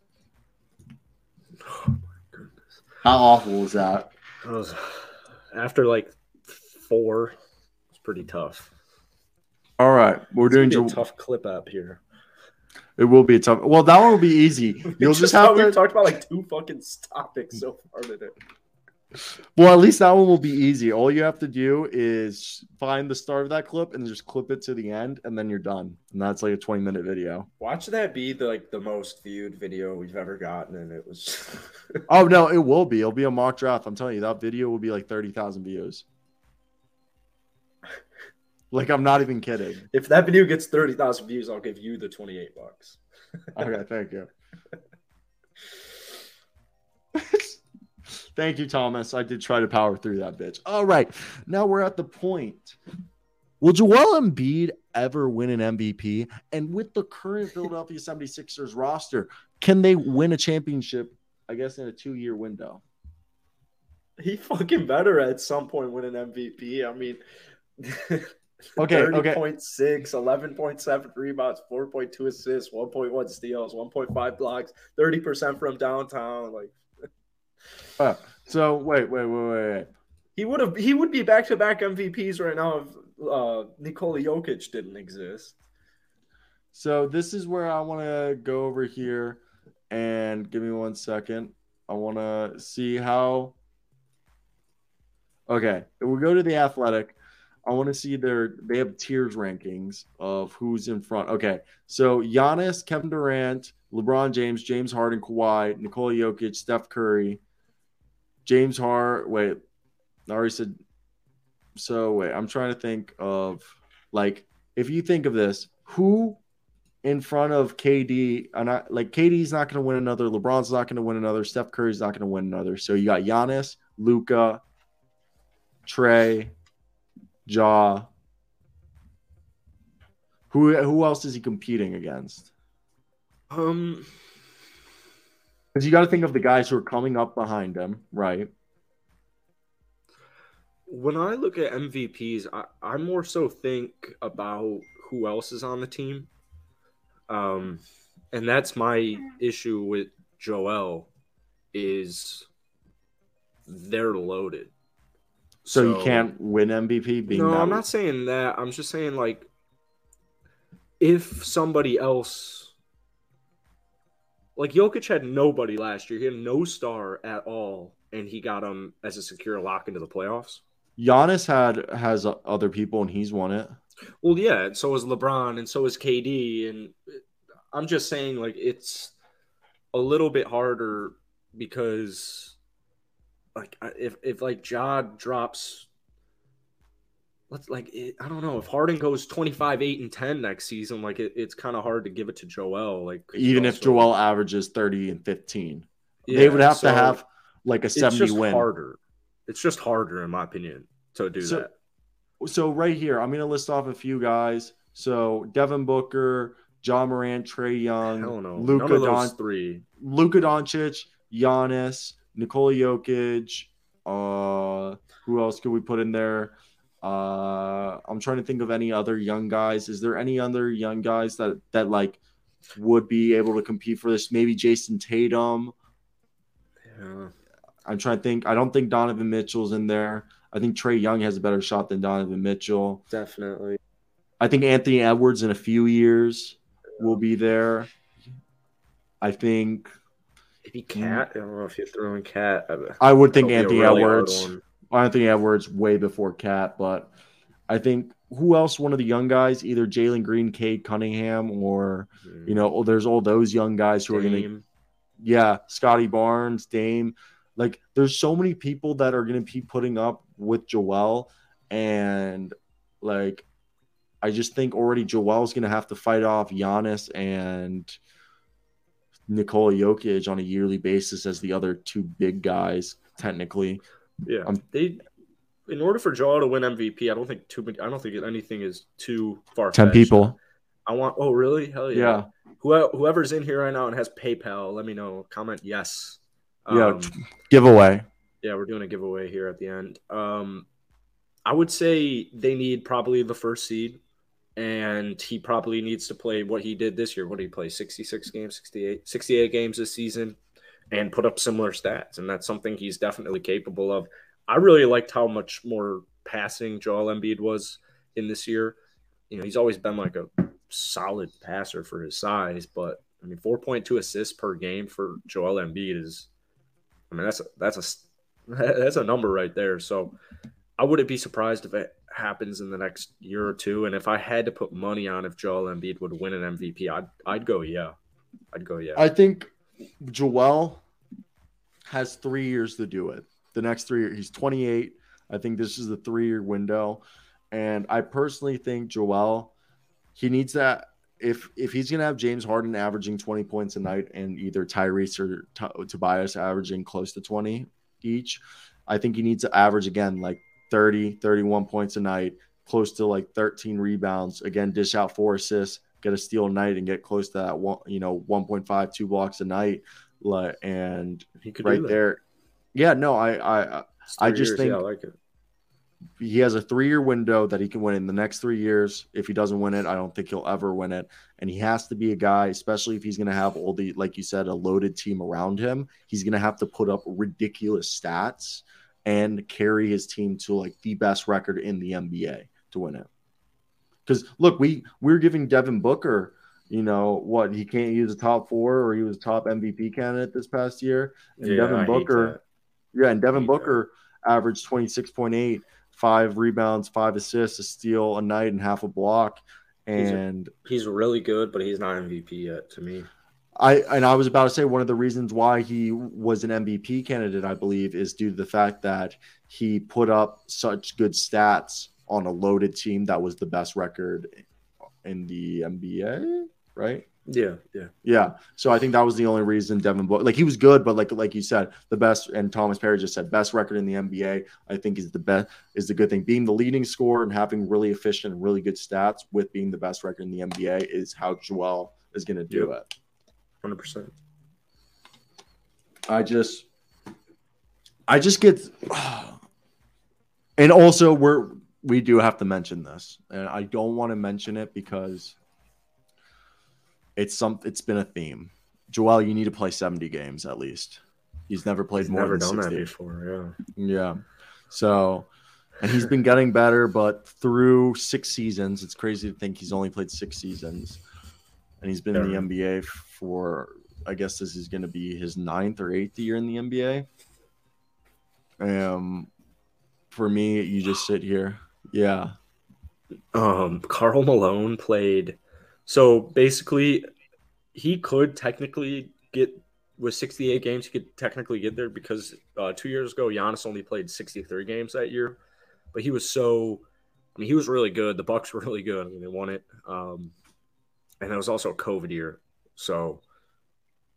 Oh, my goodness. How awful was that? That was, after like four, it's pretty tough. All right. We're it's doing jo- a tough clip up here. It will be a tough. Well, that one will be easy. You'll just, just have to. We've talked about like two fucking topics so far today. Well, at least that one will be easy. All you have to do is find the start of that clip and just clip it to the end, and then you're done. And that's like a twenty-minute video. Watch that be the, like the most viewed video we've ever gotten, and it was. Oh no, it will be. It'll be a mock draft. I'm telling you, that video will be like thirty thousand views. Like, I'm not even kidding. If that video gets thirty thousand views, I'll give you the twenty-eight bucks. Okay, thank you. Thank you, Thomas. I did try to power through that bitch. All right, now we're at the point. Will Joel Embiid ever win an M V P? And with the current Philadelphia seventy-sixers roster, can they win a championship, I guess, in a two-year window? He fucking better at some point win an M V P. I mean... Okay, thirty. Okay. thirty point six, eleven point seven rebounds, four point two assists, one point one steals, one point five blocks, thirty percent from downtown. Like, uh, so wait, wait, wait, wait. He would have. He would be back-to-back M V Ps right now if uh, Nikola Jokic didn't exist. So this is where I want to go over here, and give me one second. I want to see how. Okay, we'll go to The Athletic. I want to see their – they have tiers rankings of who's in front. Okay, so Giannis, Kevin Durant, LeBron James, James Harden, Kawhi, Nikola Jokic, Steph Curry, James Harden – wait, I already said – so wait, I'm trying to think of – like, if you think of this, who in front of K D – like, K D's not going to win another, LeBron's not going to win another, Steph Curry's not going to win another. So you got Giannis, Luka, Trey – Ja. Who who else is he competing against? Um, because you got to think of the guys who are coming up behind him, right? When I look at M V Ps, I, I more so think about who else is on the team. Um, and that's my issue with Joel is they're loaded. So, so you can't win M V P being No, that I'm way. Not saying that. I'm just saying, like, if somebody else – like, Jokic had nobody last year. He had no star at all, and he got him as a secure lock into the playoffs. Giannis had has other people, and he's won it. Well, yeah, and so is LeBron, and so is K D. And I'm just saying, like, it's a little bit harder because – Like if if like Ja drops, let's like it, I don't know if Harden goes twenty-five, eight, and ten next season, like it, it's kind of hard to give it to Joel. Like even if Joel like, averages thirty and fifteen, yeah, they would have so to have like a seventy it's win. Harder, it's just harder in my opinion to do so, that. So right here, I'm gonna list off a few guys. So Devin Booker, Ja Morant, Trae Young, no. Luka Don- three, Luka Doncic, Giannis. Nikola Jokic, uh, who else could we put in there? Uh, I'm trying to think of any other young guys. Is there any other young guys that, that like would be able to compete for this? Maybe Jason Tatum. Yeah. I'm trying to think. I don't think Donovan Mitchell's in there. I think Trae Young has a better shot than Donovan Mitchell. Definitely. I think Anthony Edwards in a few years will be there. I think – Maybe Cat. I don't know if you're throwing Cat. I would think Anthony really Edwards. Anthony Edwards way before Cat, but I think who else? One of the young guys, either Jalen Green, Cade Cunningham, or mm. you know, there's all those young guys who Dame. are going to, yeah, Scotty Barnes, Dame. Like, there's so many people that are going to be putting up with Joel, and like, I just think already Joel's going to have to fight off Giannis and Nikola Jokic on a yearly basis as the other two big guys, technically. Yeah. Um, they in order for Ja to win M V P, I don't think too many, I don't think anything is too far-fetched. Ten people. I want. Oh, really? Hell yeah. yeah. Whoever's in here right now and has PayPal, let me know. Comment yes. Um, yeah. Giveaway. Yeah, we're doing a giveaway here at the end. Um, I would say they need probably the first seed, and he probably needs to play what he did this year. What did he play? sixty-six games, sixty-eight, sixty-eight games this season, and put up similar stats. And that's something he's definitely capable of. I really liked how much more passing Joel Embiid was in this year. You know, he's always been like a solid passer for his size, but I mean, four point two assists per game for Joel Embiid is, I mean, that's a, that's a, that's a number right there. So I wouldn't be surprised if it happens in the next year or two. And if I had to put money on if Joel Embiid would win an M V P, I'd, I'd go, yeah, I'd go. Yeah. I think Joel has three years to do it. The next three years, he's twenty-eight. I think this is the three-year window. And I personally think Joel, he needs that. If if he's going to have James Harden averaging twenty points a night and either Tyrese or T- Tobias averaging close to twenty each, I think he needs to average, again, like thirty, thirty-one points a night, close to like thirteen rebounds. Again, dish out four assists, get a steal a night, and get close to that one, you know, one point five, two blocks a night. And he could right there. Yeah, no, I I, I just years, think yeah, I like it. He has a three-year window that he can win in the next three years. If he doesn't win it, I don't think he'll ever win it. And he has to be a guy, especially if he's going to have all the, like you said, a loaded team around him. He's going to have to put up ridiculous stats and carry his team to like the best record in the N B A to win it. Because look, we we're giving Devin Booker, you know what? He can't use a top four, or he was top M V P candidate this past year. And yeah, Devin I Booker. Yeah, and Devin Booker averaged twenty-six point eight, five rebounds, five assists, a steal a night, and half a block. And he's, a, he's really good, but he's not M V P yet to me. I and I was about to say one of the reasons why he was an M V P candidate, I believe, is due to the fact that he put up such good stats on a loaded team that was the best record in the N B A, right? Yeah, yeah, yeah. So I think that was the only reason Devin Booker, like he was good, but like like you said, the best. And Thomas Perry just said best record in the N B A. I think is the best is the good thing. Being the leading scorer and having really efficient, really good stats with being the best record in the N B A is how Joel is going to do yep. it. Hundred percent. I just, I just get, and also we're we do have to mention this, and I don't want to mention it because. It's some. It's been a theme. Joel, you need to play seventy games at least. He's never played he's more never than sixty. Never done that before, yeah. Yeah. So, and he's been getting better, but through six seasons, it's crazy to think he's only played six seasons. And he's been yeah. in the N B A for, I guess this is going to be his ninth or eighth year in the N B A. Um, for me, you just sit here. Yeah. Um, Karl Malone played... So basically, he could technically get with sixty-eight games. He could technically get there because uh, two years ago, Giannis only played sixty-three games that year. But he was so, I mean, he was really good. The Bucks were really good. I mean, they won it, um, and it was also a COVID year. So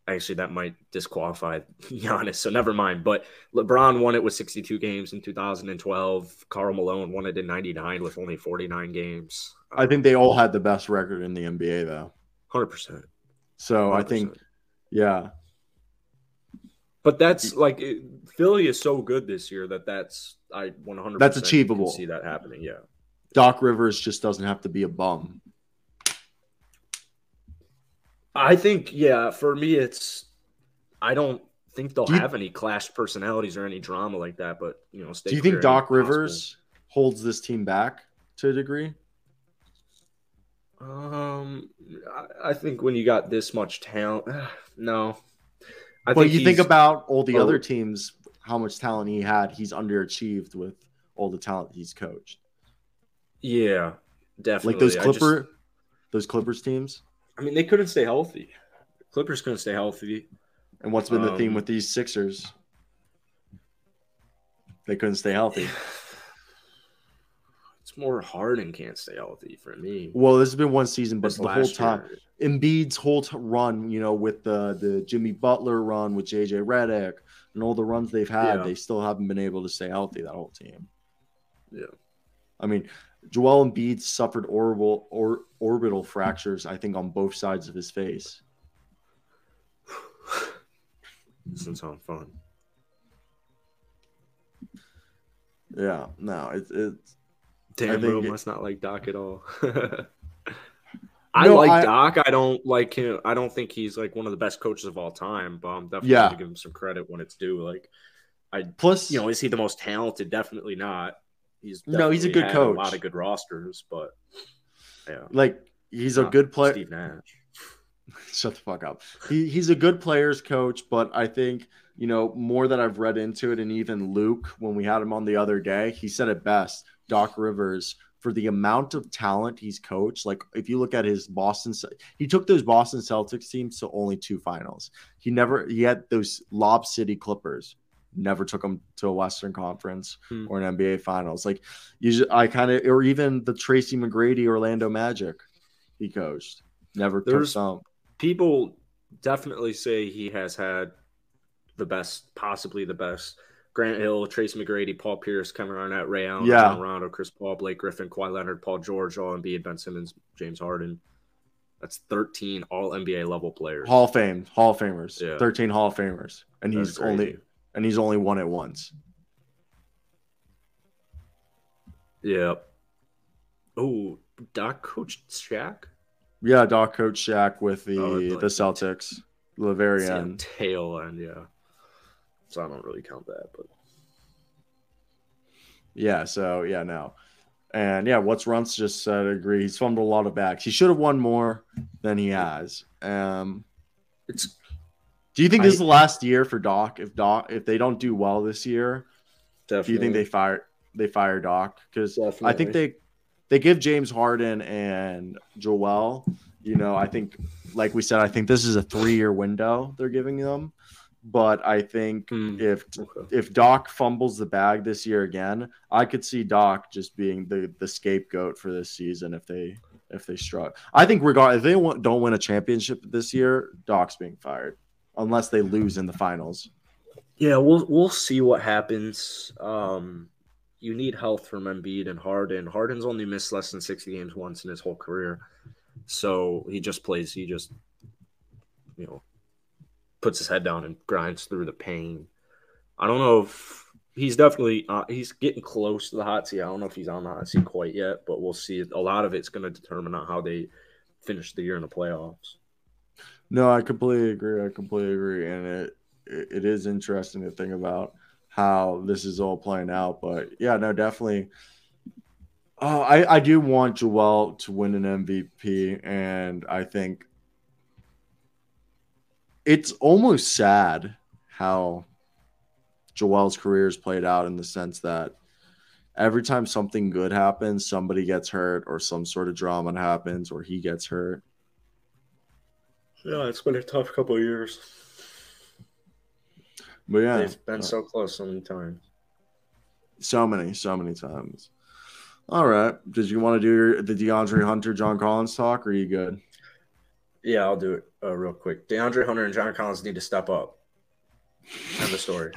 actually, that might disqualify Giannis. So never mind. But LeBron won it with sixty-two games in two thousand twelve. Karl Malone won it in ninety-nine with only forty-nine games. I think they all had the best record in the N B A, though. one hundred percent. So one hundred percent. I think, yeah. But that's like it, Philly is so good this year that that's I one hundred percent that's achievable. See that happening, yeah. Doc Rivers just doesn't have to be a bum. I think, yeah. For me, it's I don't think they'll do you, have any clash personalities or any drama like that. But you know, stay do you think Doc Rivers possible. holds this team back to a degree? Um, I think when you got this much talent, no. I but think you think about all the oh, other teams, how much talent he had. He's underachieved with all the talent he's coached. Yeah, definitely. Like those Clipper, just, those Clippers teams. I mean, they couldn't stay healthy. The Clippers couldn't stay healthy. And what's been um, the theme with these Sixers? They couldn't stay healthy. Yeah. More Harden can't stay healthy for me. Well, this has been one season, but this the whole time, year. Embiid's whole t- run, you know, with the the Jimmy Butler run with J J Redick and all the runs they've had, yeah. they still haven't been able to stay healthy. That whole team. Yeah. I mean, Joel Embiid suffered orbital or orbital fractures, I think, on both sides of his face. This doesn't sound fun. Yeah, no, it's it's damn bro must not like Doc at all. I no, like I, Doc. I don't like him. I don't think he's like one of the best coaches of all time, but I'm definitely yeah. gonna give him some credit when it's due. Like I plus you know, is he the most talented? Definitely not. He's no, he's a good coach. A lot of good rosters, but yeah. Like he's not a good player. Steve Nash. Shut the fuck up. He he's a good players coach, but I think, you know, more that I've read into it, and even Luke, when we had him on the other day, he said it best. Doc Rivers, for the amount of talent he's coached, like if you look at his Boston, he took those Boston Celtics teams to only two finals. He never, he had those Lob City Clippers, never took them to a Western Conference hmm. or an N B A Finals. Like you, just, I kind of, or even the Tracy McGrady Orlando Magic, he coached, never took them. People definitely say he has had the best, possibly the best. Grant Hill, Tracy McGrady, Paul Pierce, Kevin Garnett, Ray Allen, yeah. John Rondo, Chris Paul, Blake Griffin, Kawhi Leonard, Paul George, all N B A, Ben Simmons, James Harden. That's thirteen all N B A level players. Hall of Fame, Hall of Famers. Yeah. thirteen Hall of Famers. And That's he's crazy. only and he's only won it once. Yeah. Oh, Doc coached Shaq? Yeah, Doc coached Shaq with the, oh, like, the Celtics. The very end. Tail end, yeah. So I don't really count that, but yeah. So yeah, no, and yeah, what's Runtz just said? I agree. He's fumbled a lot of backs. He should have won more than he has. Um, it's. Do you think I, this is the last year for Doc? If Doc, if they don't do well this year, definitely. do you think they fire they fire Doc? Because I think they they give James Harden and Joel. You know, I think, like we said, I think this is a three year window they're giving them. But I think mm, if okay. if Doc fumbles the bag this year again, I could see Doc just being the, the scapegoat for this season if they if they struggle. I think regardless, if they want, don't win a championship this year, Doc's being fired unless they lose in the finals. Yeah, we'll we'll see what happens. Um, you need health from Embiid and Harden. Harden's only missed less than sixty games once in his whole career, so he just plays. He just you know. puts his head down and grinds through the pain. I don't know if he's definitely uh, he's getting close to the hot seat. I don't know if he's on the hot seat quite yet, but we'll see. A lot of it's going to determine how they finish the year in the playoffs. No, I completely agree. I completely agree, and it it is interesting to think about how this is all playing out. But yeah, no, definitely. Oh, I I do want Joel to win an M V P, and I think. It's almost sad how Joel's career has played out in the sense that every time something good happens, somebody gets hurt or some sort of drama happens or he gets hurt. Yeah, it's been a tough couple of years. But yeah. They've been uh, so close so many times. So many, so many times. All right. Did you want to do your, the DeAndre Hunter, John Collins talk, or are you good? Yeah, I'll do it uh, real quick. DeAndre Hunter and John Collins need to step up. End of story.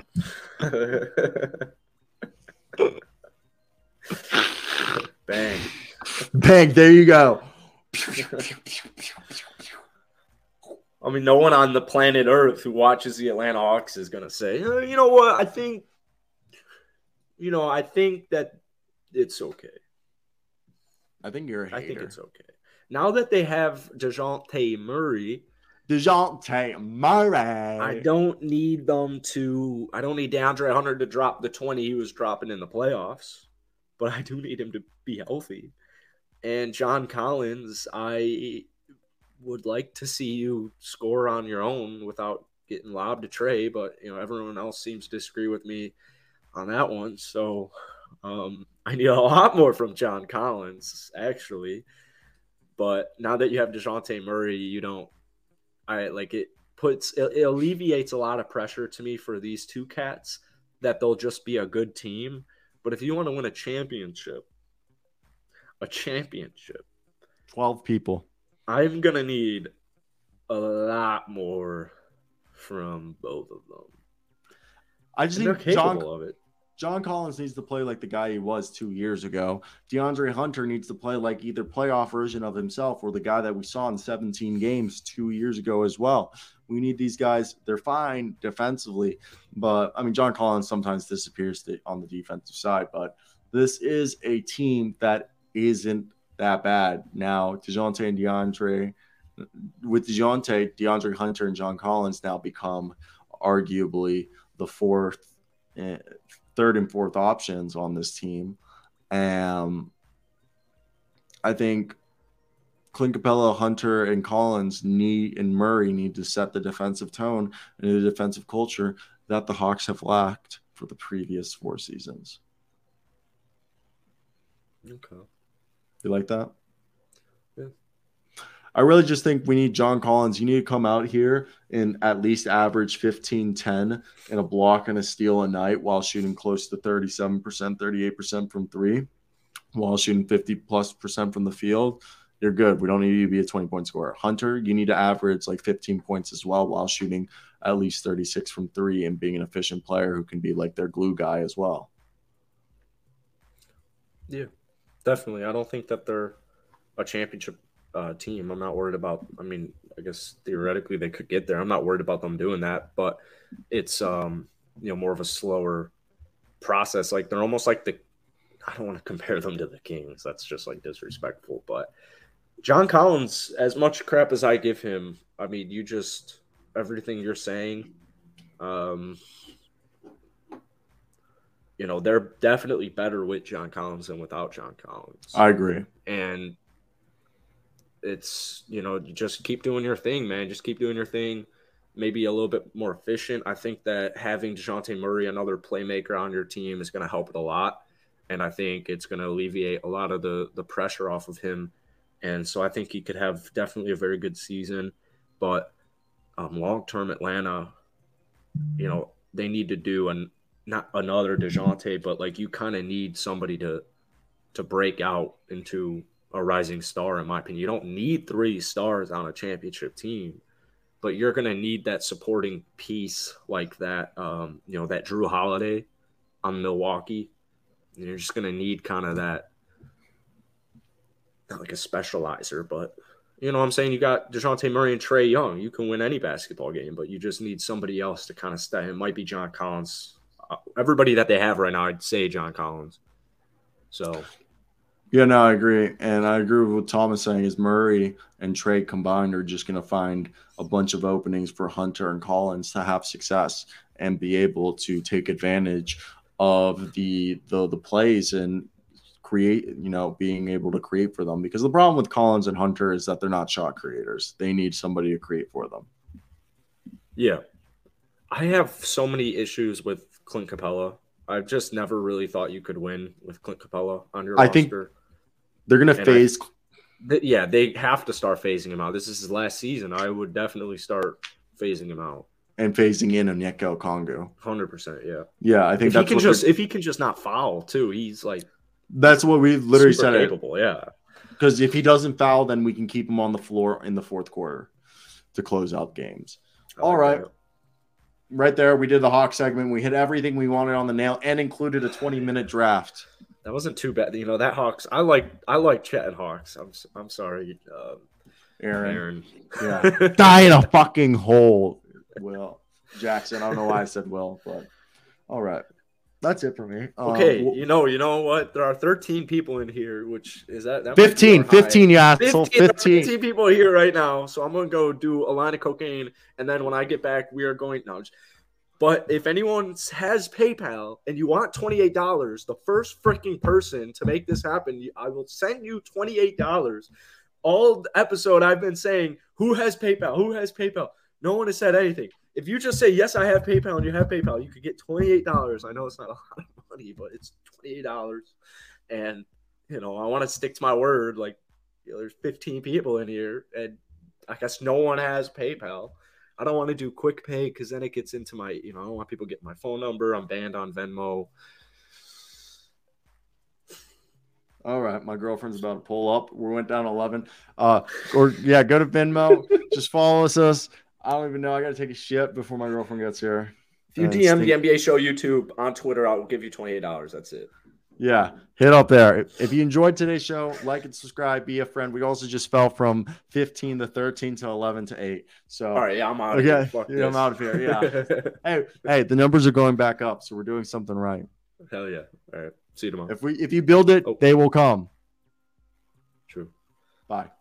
Bang. Bang, there you go. I mean, no one on the planet Earth who watches the Atlanta Hawks is going to say, oh, you know what, I think, you know, I think that it's okay. I think you're a hater. I think it's okay. Now that they have DeJounte Murray, DeJounte Murray, I don't need them to. I don't need DeAndre Hunter to drop the twenty he was dropping in the playoffs, but I do need him to be healthy. And John Collins, I would like to see you score on your own without getting lobbed to Trae, but you know everyone else seems to disagree with me on that one. So um, I need a lot more from John Collins, actually. But now that you have DeJounte Murray, you don't I like it puts it, it alleviates a lot of pressure to me for these two cats that they'll just be a good team. But if you want to win a championship, a championship, twelve people, I'm gonna need a lot more from both of them. I just and think they're capable John, of it. John Collins needs to play like the guy he was two years ago. DeAndre Hunter needs to play like either playoff version of himself or the guy that we saw in seventeen games two years ago as well. We need these guys. They're fine defensively, but I mean, John Collins sometimes disappears on the defensive side, but this is a team that isn't that bad. Now, DeJounte and DeAndre, with DeJounte, DeAndre Hunter and John Collins now become arguably the fourth, eh, third and fourth options on this team. Um, I think Clint Capella, Hunter, and Collins need and Murray need to set the defensive tone and the defensive culture that the Hawks have lacked for the previous four seasons. Okay. You like that? Yeah. I really just think we need John Collins. You need to come out here and at least average fifteen, ten and a block and a steal a night while shooting close to thirty-seven percent, thirty-eight percent from three, while shooting fifty plus percent from the field. You're good. We don't need you to be a twenty point scorer. Hunter, you need to average like fifteen points as well while shooting at least thirty-six from three and being an efficient player who can be like their glue guy as well. Yeah. Definitely. I don't think that they're a championship uh, team. I'm not worried about – I mean, I guess theoretically they could get there. I'm not worried about them doing that, but it's, um, you know, more of a slower process. Like, they're almost like the – I don't want to compare them to the Kings. That's just, like, disrespectful. But John Collins, as much crap as I give him, I mean, you just – everything you're saying, um, you know, they're definitely better with John Collins than without John Collins. I agree. And it's, you know, just keep doing your thing, man. Just keep doing your thing. Maybe a little bit more efficient. I think that having DeJounte Murray, another playmaker on your team, is going to help it a lot. And I think it's going to alleviate a lot of the, the pressure off of him. And so I think he could have definitely a very good season. But um, long-term Atlanta, you know, they need to do an not another DeJounte, but like you kind of need somebody to to break out into a rising star, in my opinion. You don't need three stars on a championship team, but you're going to need that supporting piece like that, um, you know, that Drew Holiday on Milwaukee. And you're just going to need kind of that, not like a specializer, but you know what I'm saying? You got DeJounte Murray and Trae Young. You can win any basketball game, but you just need somebody else to kind of stay. It might be John Collins. Everybody that they have right now, I'd say John Collins. So, yeah, no, I agree. And I agree with what Tom is saying is Murray and Trae combined are just going to find a bunch of openings for Hunter and Collins to have success and be able to take advantage of the the, the plays and create, you know, being able to create for them. Because the problem with Collins and Hunter is that they're not shot creators. They need somebody to create for them. Yeah. I have so many issues with Clint Capella. I've just never really thought you could win with Clint Capella on your I roster. I think they're going to phase – th- yeah, they have to start phasing him out. This is his last season. I would definitely start phasing him out. And phasing in Onyeka Okongwu. one hundred percent, yeah. Yeah, I think if that's he can just If he can just not foul, too, he's like – That's what we literally said. Capable, it. Yeah. Because if he doesn't foul, then we can keep him on the floor in the fourth quarter to close out games. Like All right. That. Right there, we did the Hawk segment. We hit everything we wanted on the nail and included a twenty-minute draft. That wasn't too bad. You know, that Hawks – I like I like chatting Hawks. I'm I'm sorry, uh, Aaron. Aaron. Yeah. Die in a fucking hole, Will Jackson. I don't know why I said Will, but all right. That's it for me. Okay, um, we'll, you know, you know what? There are thirteen people in here, which is that, that fifteen, fifteen, yeah, fifteen, fifteen. fifteen people here right now. So I'm gonna go do a line of cocaine, and then when I get back, we are going. No, but if anyone has PayPal and you want twenty-eight dollars, the first freaking person to make this happen, I will send you twenty-eight dollars. All episode I've been saying, who has PayPal? Who has PayPal? No one has said anything. If you just say, yes, I have PayPal and you have PayPal, you could get twenty-eight dollars. I know it's not a lot of money, but it's twenty-eight dollars. And, you know, I want to stick to my word. Like, you know, there's fifteen people in here, and I guess no one has PayPal. I don't want to do quick pay because then it gets into my, you know, I don't want people getting my phone number. I'm banned on Venmo. All right, my girlfriend's about to pull up. We went down eleven. Uh, or, yeah, go to Venmo. Just follow us. us. I don't even know. I got to take a shit before my girlfriend gets here. If you uh, D M the N B A Show YouTube on Twitter, I'll give you twenty-eight dollars. That's it. Yeah, hit up there. If you enjoyed today's show, like and subscribe, be a friend. We also just fell from fifteen to thirteen to eleven to eight. So all right, yeah, I'm out of okay. here. Fuck yeah, this. I'm out of here. Yeah. hey, hey, the numbers are going back up, so we're doing something right. Hell yeah. All right. See you tomorrow. If we if you build it, oh. they will come. True. Bye.